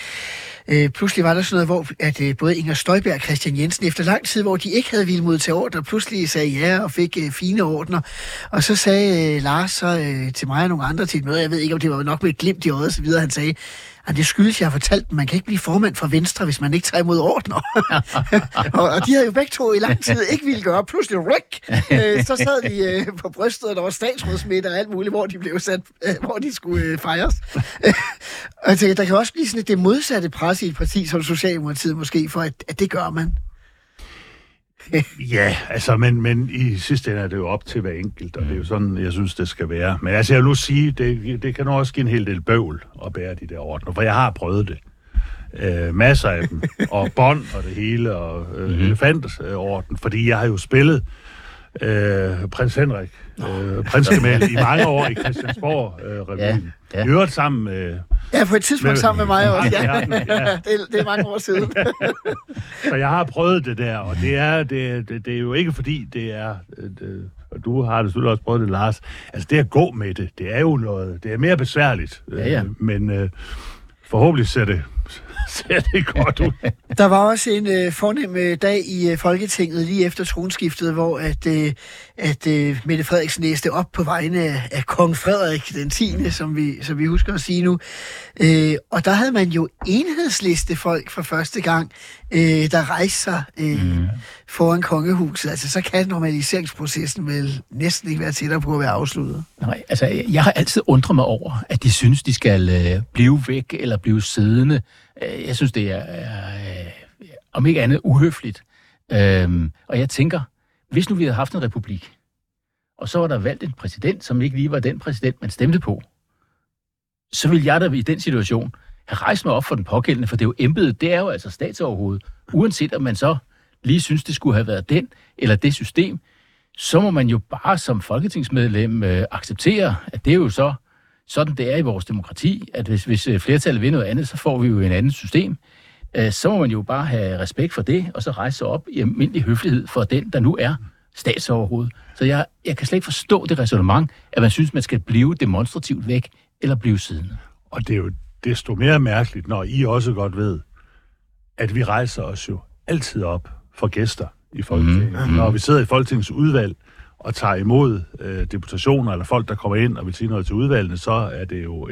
pludselig var der sådan noget, hvor at både Inger Støjberg og Christian Jensen, efter lang tid, hvor de ikke havde ville modtage ordner, pludselig sagde ja og fik fine ordner. Og så sagde Lars til mig og nogle andre til et møde, jeg ved ikke, om det var nok med et glimt i øjet og så videre, han sagde, at det skyldes, jeg har fortalt dem, man kan ikke blive formand for Venstre, hvis man ikke tager imod ordner. og de havde jo begge to i lang tid ikke ville gøre, pludselig ryk. Så sad de på brystet, og der var statsrådsmiddag og alt muligt, hvor de blev sat, hvor de skulle fejres. Og tænker, der kan også blive sådan et det modsatte pres i et parti som Socialdemokratiet måske, for at det gør man. Ja, altså, men i sidste ende er det jo op til hver enkelt, og det er jo sådan, jeg synes, det skal være. Men altså, jeg vil nu sige, det kan også give en hel del bøvl at bære de der ordner, for jeg har prøvet det. Masser af dem, og bånd og det hele, og elefantorden, fordi jeg har jo spillet prins Henrik, prinsgemal i mange år i Christiansborg revyen. Ja. I øvrigt sammen med... Ja, på et tidspunkt sammen med mig også. Ja. Det er mange år siden. Så jeg har prøvet det der, og det er jo ikke fordi, det er... Og du har det selvfølgelig også prøvet det, Lars. Altså det at gå med det er jo noget... Det er mere besværligt, men forhåbentlig ser det ser det godt ud. Der var også en fornem dag i Folketinget lige efter tronskiftet, hvor at Mette Frederiksen læste op på vegne af kong Frederik den 10., som vi husker at sige nu. Og der havde man jo enhedslistefolk for første gang, der rejste sig foran kongehuset. Altså, så kan normaliseringsprocessen vel næsten ikke være tættere på at være afsluttet. Nej, altså, jeg har altid undret mig over, at de synes, de skal blive væk eller blive siddende. Jeg synes, det er om ikke andet uhøfligt. Og jeg tænker, hvis nu vi havde haft en republik, og så var der valgt en præsident, som ikke lige var den præsident, man stemte på, så ville jeg da i den situation have rejst mig op for den pågældende, for det er jo embedet, det er jo altså statsoverhovedet. Uanset om man så lige synes, det skulle have været den eller det system, så må man jo bare som folketingsmedlem acceptere, at det er jo så sådan det er i vores demokrati, at hvis flertallet vil noget andet, så får vi jo en anden system. Så må man jo bare have respekt for det, og så rejse sig op i almindelig høflighed for den, der nu er statsoverhovedet. Så jeg kan slet ikke forstå det ræsonnement, at man synes, man skal blive demonstrativt væk eller blive siddende. Og det er jo desto mere mærkeligt, når I også godt ved, at vi rejser os jo altid op for gæster i Folketinget. Når vi sidder i Folketingets udvalg, og tager imod deputationer eller folk, der kommer ind og vil sige noget til udvalgene, så er det jo...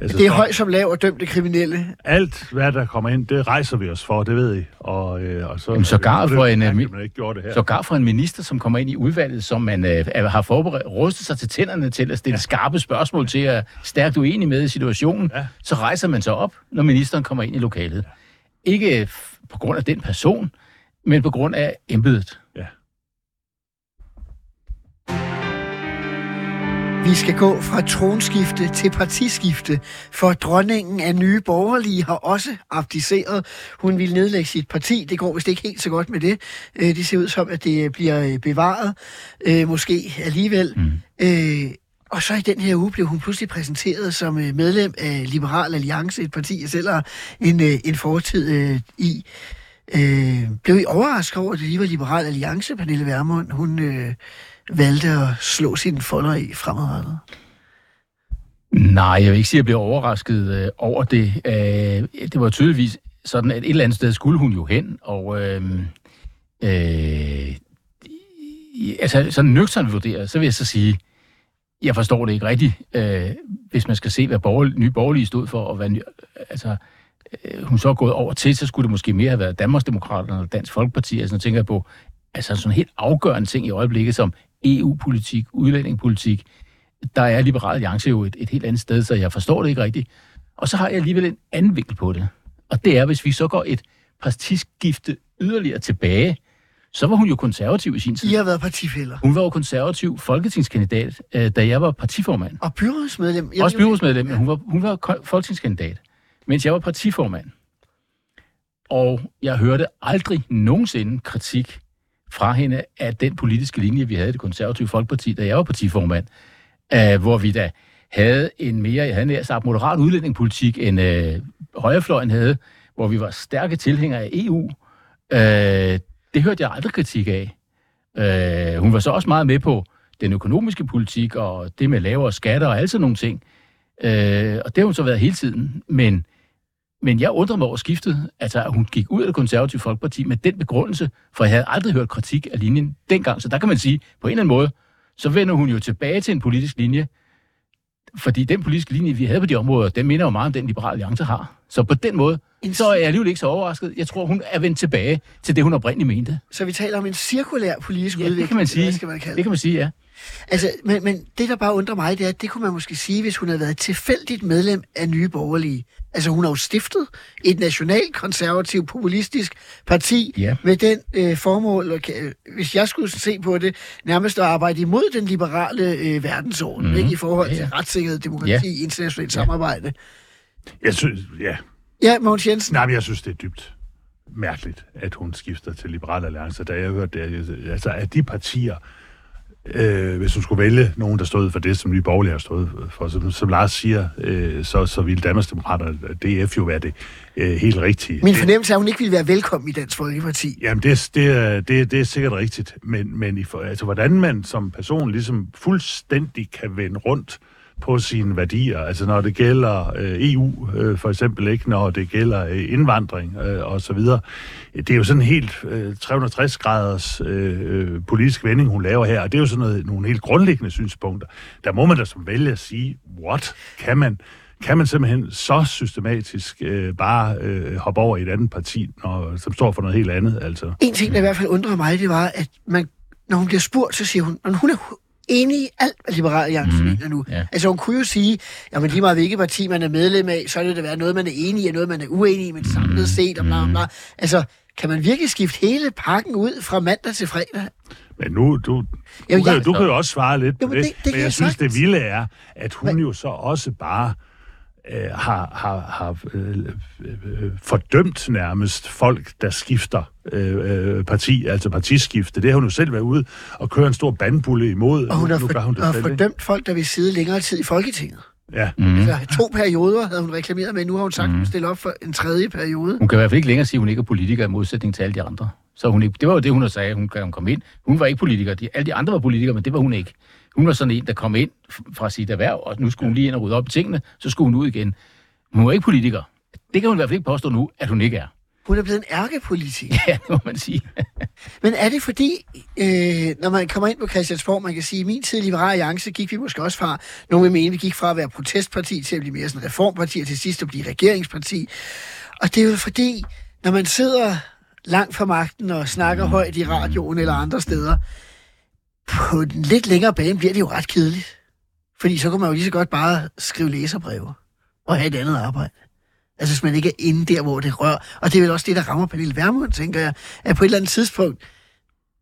altså, det er højt som lav og dømte kriminelle. Alt, hvad der kommer ind, det rejser vi os for, det ved I. Og så sågar for en minister, som kommer ind i udvalget, som man har forberedt, rustet sig til tænderne til at stille skarpe spørgsmål til, at stærkt uenig med i situationen, så rejser man sig op, når ministeren kommer ind i lokalet. Ja. Ikke på grund af den person, men på grund af embedet. Ja. Vi skal gå fra tronskifte til partiskifte, for dronningen af Nye Borgerlige har også abdiceret. Hun vil nedlægge sit parti. Det går vist ikke helt så godt med det. Det ser ud som, at det bliver bevaret. Måske alligevel. Og så i den her uge blev hun pludselig præsenteret som medlem af Liberal Alliance, et parti, jeg selv har en fortid i. Blev I overrasket over, at det lige var Liberal Alliance, Pernille Vermund? Hun... valgte at slå sine folder i fremadrettet? Nej, jeg vil ikke sige, at jeg blev overrasket over det. Det var tydeligvis sådan, at et eller andet sted skulle hun jo hen, og altså sådan nøgternt vurderet, så vil jeg så sige, jeg forstår det ikke rigtigt, hvis man skal se, hvad Nye Borgerlige stod for, og hvad hun så er gået over til, så skulle det måske mere have været Danmarksdemokraterne og Dansk Folkeparti, altså nu tænker jeg på altså sådan helt afgørende ting i øjeblikket som EU-politik, udlændingepolitik, der er Liberal Alliance jo et helt andet sted, så jeg forstår det ikke rigtigt. Og så har jeg alligevel en anden vinkel på det. Og det er, hvis vi så går et partiskifte yderligere tilbage, så var hun jo konservativ i sin tid. I har været partifæller. Hun var jo konservativ folketingskandidat, da jeg var partiformand. Og byrådsmedlem. Også byrådsmedlem, men hun var folketingskandidat, mens jeg var partiformand. Og jeg hørte aldrig nogensinde kritik fra hende af den politiske linje, vi havde i Det Konservative Folkeparti, da jeg var partiformand, hvor vi da havde en mere, jeg havde nær sagt, moderat udlændingepolitik, end højrefløjen havde, hvor vi var stærke tilhængere af EU. Det hørte jeg aldrig kritik af. Hun var så også meget med på den økonomiske politik, og det med lavere skatter og alt sådan nogle ting. Og det har hun så været hele tiden, men jeg undrede mig over skiftet, altså hun gik ud af Det Konservative Folkeparti med den begrundelse, for jeg havde aldrig hørt kritik af linjen dengang. Så der kan man sige, på en eller anden måde, så vender hun jo tilbage til en politisk linje, fordi den politiske linje, vi havde på de områder, den minder jo meget om den Liberale Alliance har. Så på den måde, så er jeg alligevel ikke så overrasket. Jeg tror, hun er vendt tilbage til det, hun oprindeligt mente. Så vi taler om en cirkulær politisk udvikling. Det kan man sige, ja. Altså, men det, der bare undrer mig, det er, at det kunne man måske sige, hvis hun havde været tilfældigt medlem af Nye Borgerlige. Altså, hun har jo stiftet et nationalkonservativt populistisk parti med den formål, hvis jeg skulle se på det, nærmest at arbejde imod den liberale verdensorden, ikke, i forhold til retssikkerhed, demokrati, internationalt samarbejde. Jeg synes, Ja, Mogens Jensen. Nej, men jeg synes, det er dybt mærkeligt, at hun skifter til Liberal Alliance. Da jeg hørte det, altså, at de partier... hvis hun skulle vælge nogen, der stod for det, som Nye Borgerlige har stået for, som Lars siger, så ville Danmarksdemokraterne DF jo være det helt rigtige. Min fornemmelse er, at hun ikke ville være velkommen i Dansk Folkeparti. Jamen, det er sikkert rigtigt, men hvordan man som person ligesom fuldstændig kan vende rundt på sine værdier, altså når det gælder EU for eksempel, ikke, når det gælder indvandring og så videre. Det er jo sådan en helt 360 graders politisk vending, hun laver her, og det er jo sådan noget, nogle helt grundlæggende synspunkter. Der må man da som vælger sige, what? Kan man simpelthen så systematisk bare hoppe over i et andet parti, når, som står for noget helt andet? Altså. En ting, der i hvert fald undrer mig, det var, at man, når hun bliver spurgt, så siger hun, at hun er enig i alt, hvad Liberal Alliance mener nu. Ja. Altså hun kunne jo sige, jamen lige meget hvilket parti man er medlem af, så vil det være noget, man er enig i, og noget, man er uenig i, men samlet set og bla bla. Altså, kan man virkelig skifte hele pakken ud fra mandag til fredag? Men nu, du kan jo også svare lidt på det, men jeg synes, det vilde er, at hun jo så også bare har fordømt nærmest folk, der skifter parti, altså partiskifte. Det har hun jo selv været ude og køre en stor bandbulle imod. Og hun har fordømt folk, der vil sidde længere tid i Folketinget. Ja. Mm-hmm. Altså, 2 perioder havde hun reklameret med, nu har hun sagt, hun stiller op for en 3. periode. Hun kan i hvert fald ikke længere sige, at hun ikke er politiker i modsætning til alle de andre. Så hun ikke, det var jo det, hun sagde, hun kom ind. Hun var ikke politiker. Alle de andre var politikere, men det var hun ikke. Hun var sådan en, der kom ind fra sit erhverv, og nu skulle hun lige ind og rydde op i tingene, så skulle hun ud igen. Hun var ikke politiker. Det kan hun i hvert fald ikke påstå nu, at hun ikke er. Hun er blevet en ærkepolitiker. Ja, det må man sige. Men er det fordi, når man kommer ind på Christiansborg, man kan sige, at i min tid i Liberal Alliance gik vi måske også fra, nogle vil mene, vi gik fra at være protestparti til at blive mere sådan reformparti, og til sidst at blive regeringsparti. Og det er jo fordi, når man sidder langt fra magten og snakker højt i radioen eller andre steder, på den lidt længere bane bliver det jo ret kedeligt. Fordi så kan man jo lige så godt bare skrive læserbreve og have et andet arbejde. Altså, hvis man ikke er inde der, hvor det rører. Og det er vel også det, der rammer Pernille Vermund, tænker jeg, at på et eller andet tidspunkt,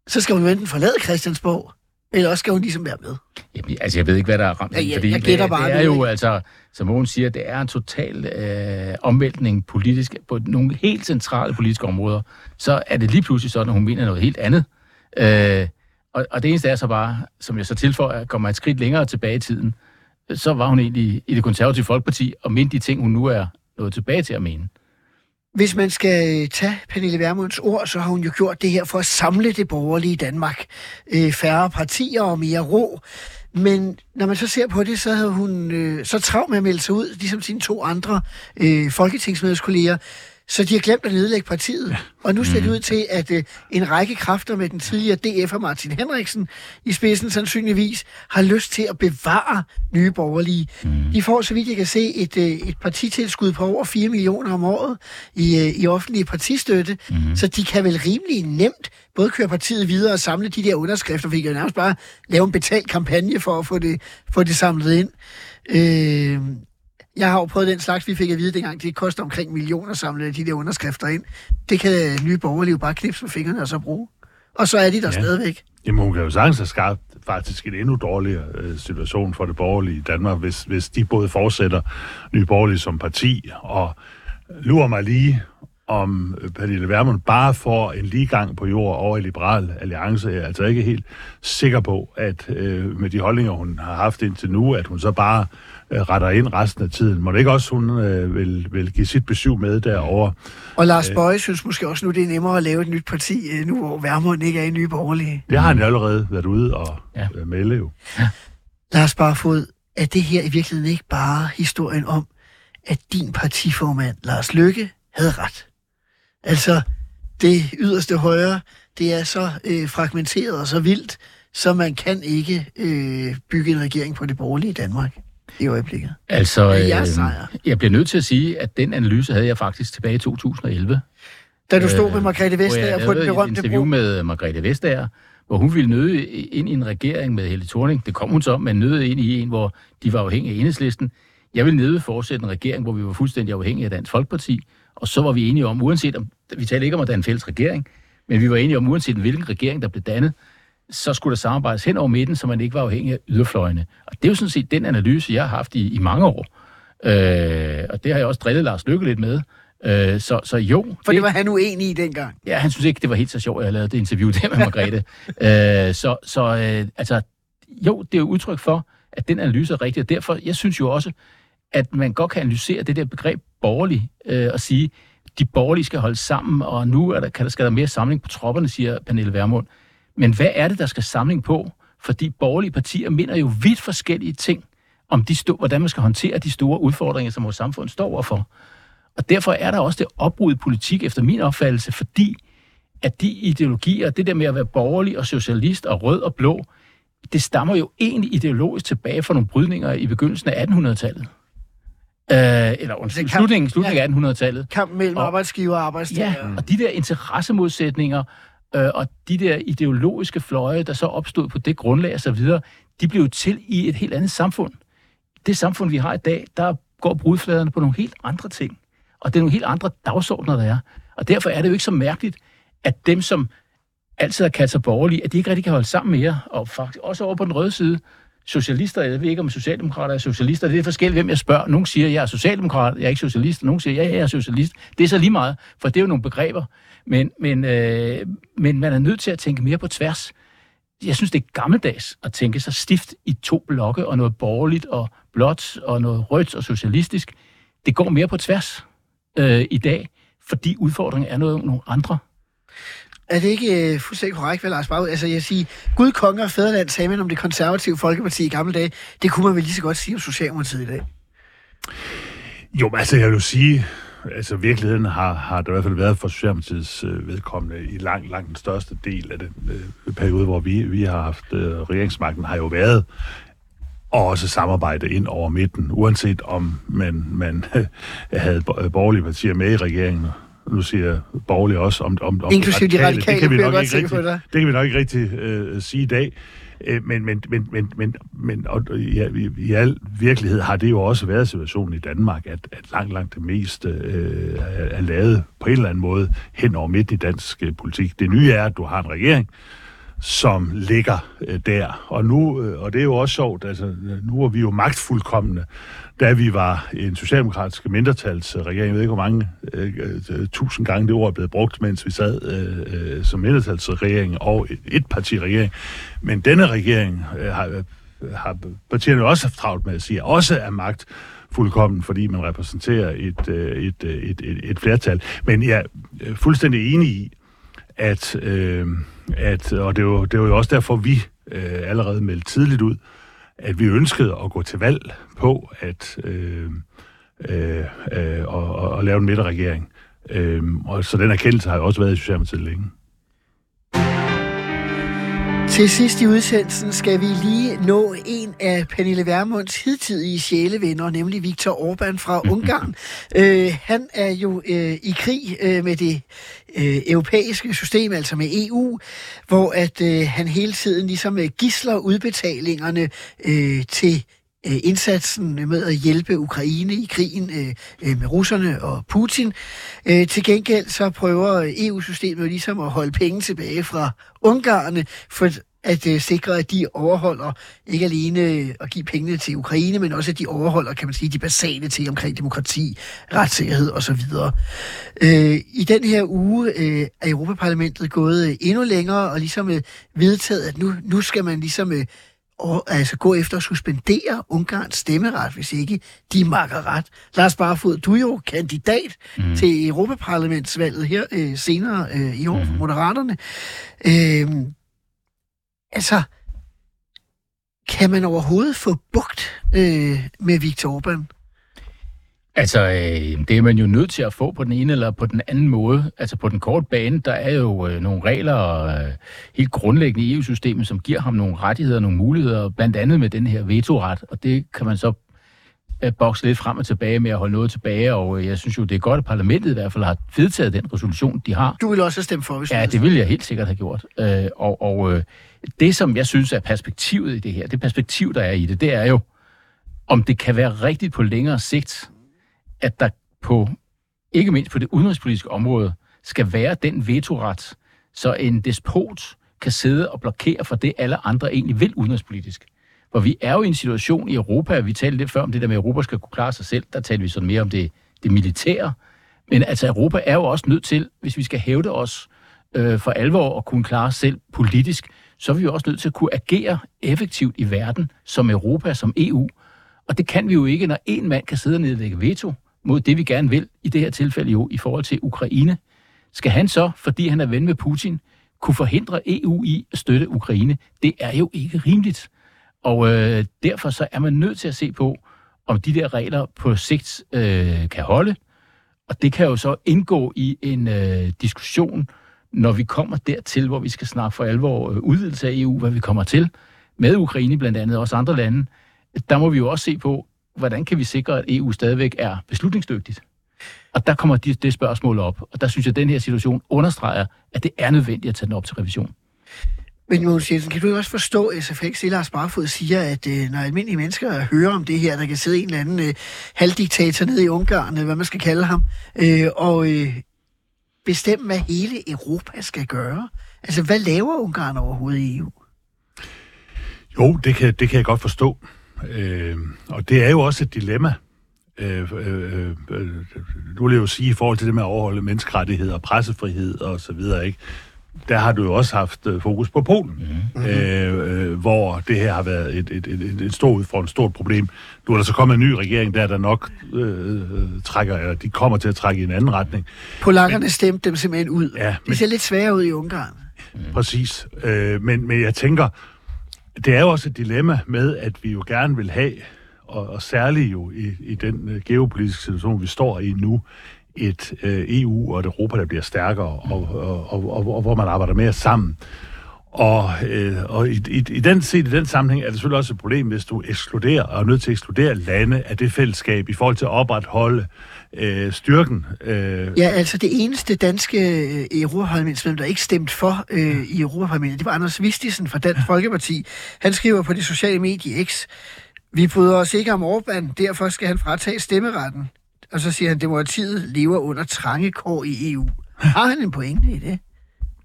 så skal hun enten forlade Christiansborg, eller også skal hun ligesom være med. Jamen, altså, jeg ved ikke, hvad der er ramt. Ja, fordi jeg gætter bare. Det er jo, altså, som hun siger, det er en total omvæltning politisk, på nogle helt centrale politiske områder. Så er det lige pludselig sådan, at hun mener noget helt andet. Og det eneste er så bare, som jeg så tilføjer, kommer et skridt længere tilbage i tiden, så var hun egentlig i det konservative Folkeparti og mente de ting, hun nu er nået tilbage til at mene. Hvis man skal tage Pernille Vermunds ord, så har hun jo gjort det her for at samle det borgerlige Danmark. Færre partier og mere ro. Men når man så ser på det, så havde hun så travlt med at melde sig ud, ligesom sine 2 andre folketingsmedlemskolleger. Så de har glemt at nedlægge partiet, og nu ser det ud til, at en række kræfter med den tidligere DF'er Martin Henriksen i spidsen sandsynligvis har lyst til at bevare Nye Borgerlige. De får, så vidt jeg kan se, et partitilskud på over 4 millioner om året i offentlig partistøtte, så de kan vel rimelig nemt både køre partiet videre og samle de der underskrifter, for de kan nærmest bare lave en betalt kampagne for at få det samlet ind. Jeg har jo prøvet den slags, vi fik at vide dengang, det koster omkring millioner samlet de der underskrifter ind. Det kan Nye Borgerlige bare knipse med fingrene og så bruge. Og så er de der stadigvæk. Jamen, hun kan jo sagtens have skabt faktisk en endnu dårligere situation for det borgerlige i Danmark, hvis de både fortsætter Nye Borgerlige som parti og lurer mig lige, om Pernille Vermund bare får en ligegang på jord over i Liberal Alliance. Jeg er altså ikke helt sikker på, at med de holdninger, hun har haft indtil nu, at hun så bare retter ind resten af tiden. Må det ikke også, hun vil give sit besøg med derovre? Og Lars Bøje synes måske også nu, det er nemmere at lave et nyt parti, nu hvor Vermund ikke er i Nye Borgerlige. Det har han allerede været ude og melde jo. Ja. Lars Barfoed, er det her i virkeligheden ikke bare historien om, at din partiformand, Lars Løkke, havde ret? Altså, det yderste højre, det er så fragmenteret og så vildt, så man kan ikke bygge en regering på det borgerlige Danmark i øjeblikket. Altså, jeg bliver nødt til at sige, at den analyse havde jeg faktisk tilbage i 2011. Da du stod med Margrethe Vestager på den berømte bro. Jeg interview med Margrethe Vestager, hvor hun ville nøde ind i en regering med Helle Thorning. Det kom hun så, men nøde ind i en, hvor de var afhængige af Enhedslisten. Jeg ville nøde fortsætte en regering, hvor vi var fuldstændig afhængige af Dansk Folkeparti. Og så var vi enige om, uanset om, vi talte ikke om at danne en fælles regering, men vi var enige om, uanset hvilken regering, der blev dannet, så skulle der samarbejdes hen over midten, så man ikke var afhængig af yderfløjene. Og det er jo sådan set den analyse, jeg har haft i mange år. Og det har jeg også drillet Lars Løkke lidt med. Så jo. For det var han uenig i dengang. Ja, han synes ikke, det var helt så sjovt, at jeg lavede det interview der med Margrethe. Altså, jo, det er jo udtryk for, at den analyse er rigtig. Og derfor, jeg synes jo også, at man godt kan analysere det der begreb borgerlig og sige, de borgerlige skal holde sammen, og nu er der, skal der mere samling på tropperne, siger Pernille Vermund. Men hvad er det, der skal samling på? Fordi borgerlige partier minder jo vidt forskellige ting, om hvordan man skal håndtere de store udfordringer, som vores samfund står overfor. Og derfor er der også det opbrud i politik, efter min opfattelse, fordi at de ideologier, det der med at være borgerlig og socialist og rød og blå, det stammer jo egentlig ideologisk tilbage fra nogle brydninger i begyndelsen af 1800-tallet. Slutningen af 1800-tallet. Kampen mellem arbejdsgiver og arbejdstager. Ja, og de der interessemodsætninger og de der ideologiske fløje, der så opstod på det grundlag og så videre, de blev til i et helt andet samfund. Det samfund, vi har i dag, der går brudfladerne på nogle helt andre ting. Og det er nogle helt andre dagsordner, der er. Og derfor er det jo ikke så mærkeligt, at dem, som altid har kaldt sig borgerlige, at de ikke rigtig kan holde sammen mere, og faktisk også over på den røde side, socialister, jeg ved ikke, om socialdemokrater er socialister, det er forskelligt, hvem jeg spørger. Nogle siger, jeg er socialdemokrat, jeg er ikke socialist, og nogle siger, jeg er socialist. Det er så lige meget, for det er jo nogle begreber, men man er nødt til at tænke mere på tværs. Jeg synes, det er gammeldags at tænke sig stift i to blokke, og noget borgerligt og blåt, og noget rødt og socialistisk. Det går mere på tværs i dag, fordi udfordringen er nogle andre. Er det ikke fuldstændig korrekt, vel, Lars Barfoed? Altså, jeg siger, Gud, konge og fædreland sagde man om det konservative Folkeparti i gamle dage. Det kunne man vel lige så godt sige om Socialdemokratiet i dag? Jo, altså, jeg vil jo sige, altså, virkeligheden har der i hvert fald været for Socialdemokratiets vedkommende i langt den største del af den periode, hvor vi har haft regeringsmagten, har jo været og også samarbejde ind over midten, uanset om man havde borgerlige partier med i regeringen. Nu siger borgerlige også om inklusive de radikale. Det kan vi nok ikke rigtig sige i dag. Men i al virkelighed har det jo også været situationen i Danmark, at langt det meste er lavet på en eller anden måde hen over midten i dansk politik. Det nye er, at du har en regering, som ligger der. Og det er jo også sjovt, altså nu er vi jo magtfuldkommende, da vi var en socialdemokratisk mindretalsregering. Jeg ved ikke, hvor mange tusind gange det ord er blevet brugt, mens vi sad som mindretalsregering og etpartiregering. Men denne regering har partierne også haft travlt med at sige, også er magtfuldkommen, fordi man repræsenterer et flertal. Men jeg er fuldstændig enig i, og det var jo også derfor, vi allerede meldte tidligt ud, at vi ønskede at gå til valg på at lave en midterregering. Og så den erkendelse har jo også været i Socialdemokratiet længe. Til sidst i udsendelsen skal vi lige nå en af Pernille Vermunds hidtidige sjælevenner, nemlig Viktor Orbán fra Ungarn. Han er jo i krig med det europæiske system, altså med EU, hvor at han hele tiden ligesom gidsler udbetalingerne til indsatsen med at hjælpe Ukraine i krigen med russerne og Putin. Til gengæld så prøver EU-systemet ligesom at holde penge tilbage fra Ungarn for at sikre, at de overholder ikke alene at give pengene til Ukraine, men også at de overholder, kan man sige, de basale ting omkring demokrati, retssikkerhed osv. I den her uge er Europaparlamentet gået endnu længere og ligesom vedtaget, at nu skal man ligesom altså gå efter at suspendere Ungarns stemmeret, hvis ikke de makker ret. Lars Barfoed, du er jo kandidat til Europaparlamentsvalget her senere i år for Moderaterne. Altså, kan man overhovedet få bugt med Viktor Orbán? Altså, det er man jo nødt til at få på den ene eller på den anden måde. Altså, på den korte bane, der er jo nogle regler helt grundlæggende i EU-systemet, som giver ham nogle rettigheder og nogle muligheder, blandt andet med den her vetoret. Og det kan man så bokse lidt frem og tilbage med at holde noget tilbage. Og jeg synes jo, det er godt, at parlamentet i hvert fald har vedtaget den resolution, de har. Du vil også stemme for, hvis du... Ja, det vil jeg helt sikkert have gjort. Og det, som jeg synes er perspektivet i det her, det perspektiv, der er i det, det er jo, om det kan være rigtigt på længere sigt, at der på, ikke mindst på det udenrigspolitiske område, skal være den vetoret, så en despot kan sidde og blokere for det, alle andre egentlig vil udenrigspolitisk. For vi er jo i en situation i Europa, vi talte lidt før om det der med, at Europa skal kunne klare sig selv, der talte vi sådan mere om det militære, men altså Europa er jo også nødt til, hvis vi skal hævde os for alvor og kunne klare os selv politisk, så er vi jo også nødt til at kunne agere effektivt i verden, som Europa, som EU, og det kan vi jo ikke, når en mand kan sidde og nedlægge veto mod det, vi gerne vil, i det her tilfælde jo i forhold til Ukraine. Skal han så, fordi han er ven med Putin, kunne forhindre EU i at støtte Ukraine? Det er jo ikke rimeligt. Og derfor så er man nødt til at se på, om de der regler på sigt kan holde. Og det kan jo så indgå i en diskussion, når vi kommer dertil, hvor vi skal snakke for alvor udvidelse af EU, hvad vi kommer til, med Ukraine blandt andet, og også andre lande. Der må vi jo også se på, hvordan kan vi sikre, at EU stadigvæk er beslutningsdygtigt. Og der kommer det spørgsmål op, og der synes jeg, at den her situation understreger, at det er nødvendigt at tage den op til revision. Men Mogens Jensen, kan du også forstå, at SFX, Lars Barfoed siger, at når almindelige mennesker hører om det her, der kan sidde en eller anden halvdiktator nede i Ungarn, hvad man skal kalde ham, og bestemme, hvad hele Europa skal gøre? Altså, hvad laver Ungarn overhovedet i EU? Jo, det kan jeg godt forstå. Og det er jo også et dilemma. Du vil jo sige, i forhold til det med at overholde menneskerettigheder og pressefrihed og så videre, ikke? Der har du jo også haft fokus på Polen, hvor det her har været et stort udfordring, et stort problem. Nu er der så kommet en ny regering, der nok trækker, eller de kommer til at trække i en anden retning. Polakkerne stemte dem simpelthen ud. Ja, det ser lidt sværere ud i Ungarn. Præcis. Men jeg tænker, det er jo også et dilemma med, at vi jo gerne vil have, og særligt jo i den geopolitiske situation, vi står i nu, et EU og et Europa, der bliver stærkere, og hvor man arbejder mere sammen. Og i den sammenhæng er det selvfølgelig også et problem, hvis du ekskluderer, og er nødt til at ekskludere lande af det fællesskab i forhold til at opretholde styrken. Ja, altså det eneste danske europaparlamentsmedlem, der ikke stemte for i Europaparlamentet, det var Anders Vistisen fra Dansk Folkeparti. Han skriver på det sociale medie X, vi bryder os ikke om Orbán, derfor skal han fratage stemmeretten. Og så siger han, at demokratiet lever under trange kår i EU. Har han en pointe i det?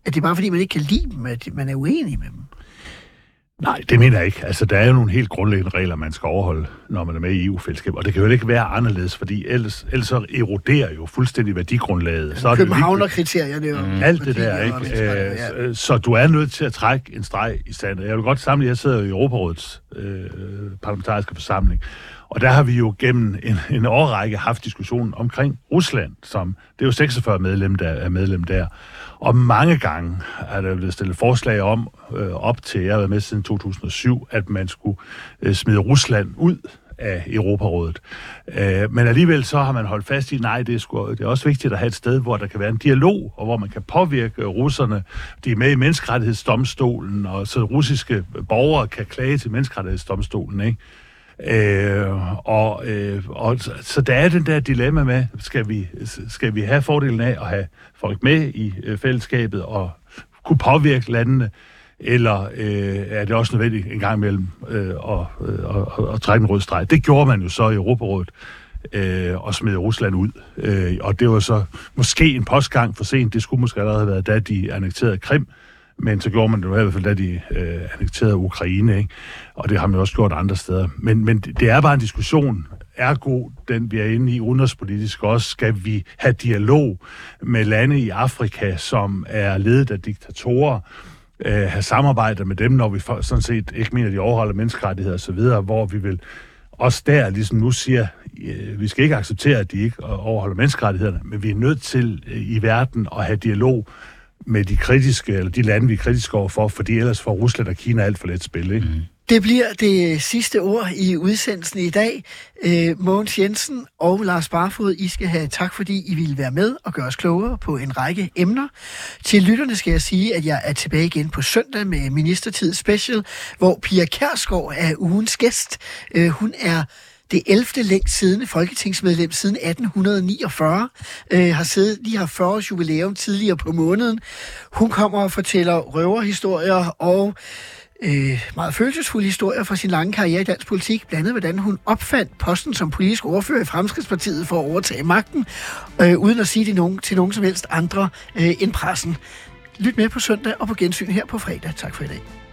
At det er bare fordi, man ikke kan lide dem, at man er uenig med dem? Nej, det mener jeg ikke. Altså, der er jo nogle helt grundlæggende regler, man skal overholde, når man er med i EU-fællesskabet. Og det kan jo ikke være anderledes, fordi ellers så eroderer jo fuldstændig værdigrundlaget. Altså, Københavner-kriterierne jo. Alt det der, ikke? Så du er nødt til at trække en streg i sandet. Jeg vil godt sammenligne, jeg sidder i Europarådets parlamentariske forsamling. Og der har vi jo gennem en årrække haft diskussionen omkring Rusland, som det er jo 46 medlem, der er medlem der. Og mange gange er der blevet stillet forslag om, op til, jeg har været med siden 2007, at man skulle smide Rusland ud af Europarådet. Men alligevel så har man holdt fast i, nej, det er også vigtigt at have et sted, hvor der kan være en dialog, og hvor man kan påvirke russerne. De er med i menneskerettighedsdomstolen, og så russiske borgere kan klage til menneskerettighedsdomstolen, ikke? Så der er den der dilemma med, skal vi have fordelen af at have folk med i fællesskabet og kunne påvirke landene, eller er det også nødvendigt en gang imellem at trække en rød streg. Det gjorde man jo så i Europarådet og smed Rusland ud. Og det var så måske en postgang for sent. Det skulle måske allerede have været, da de annekterede Krim. Men så gjorde man det i hvert fald, da de annekterede Ukraine, ikke? Og det har man også gjort andre steder. Men det er bare en diskussion. Ergo, den vi er inde i udenrigspolitisk også, skal vi have dialog med lande i Afrika, som er ledet af diktatorer, have samarbejder med dem, når vi sådan set ikke mener, de overholder menneskerettigheder osv., hvor vi vil også der ligesom nu siger, vi skal ikke acceptere, at de ikke overholder menneskerettighederne, men vi er nødt til i verden at have dialog med de kritiske, eller de lande, vi er kritiske overfor, fordi ellers får Rusland og Kina alt for let spil, ikke? Det bliver det sidste ord i udsendelsen i dag. Mogens Jensen og Lars Barfoed, I skal have tak, fordi I ville være med og gøre os klogere på en række emner. Til lytterne skal jeg sige, at jeg er tilbage igen på søndag med Ministertid Special, hvor Pia Kjærsgaard er ugens gæst. Hun er det 11. længst siddende folketingsmedlem siden 1849, har siddet lige her 40 års jubilæum tidligere på måneden. Hun kommer og fortæller røverhistorier og meget følelsesfulde historier fra sin lange karriere i dansk politik, blandt andet hvordan hun opfandt posten som politisk ordfører i Fremskridtspartiet for at overtage magten, uden at sige det til nogen som helst andre end pressen. Lyt med på søndag og på gensyn her på fredag. Tak for i dag.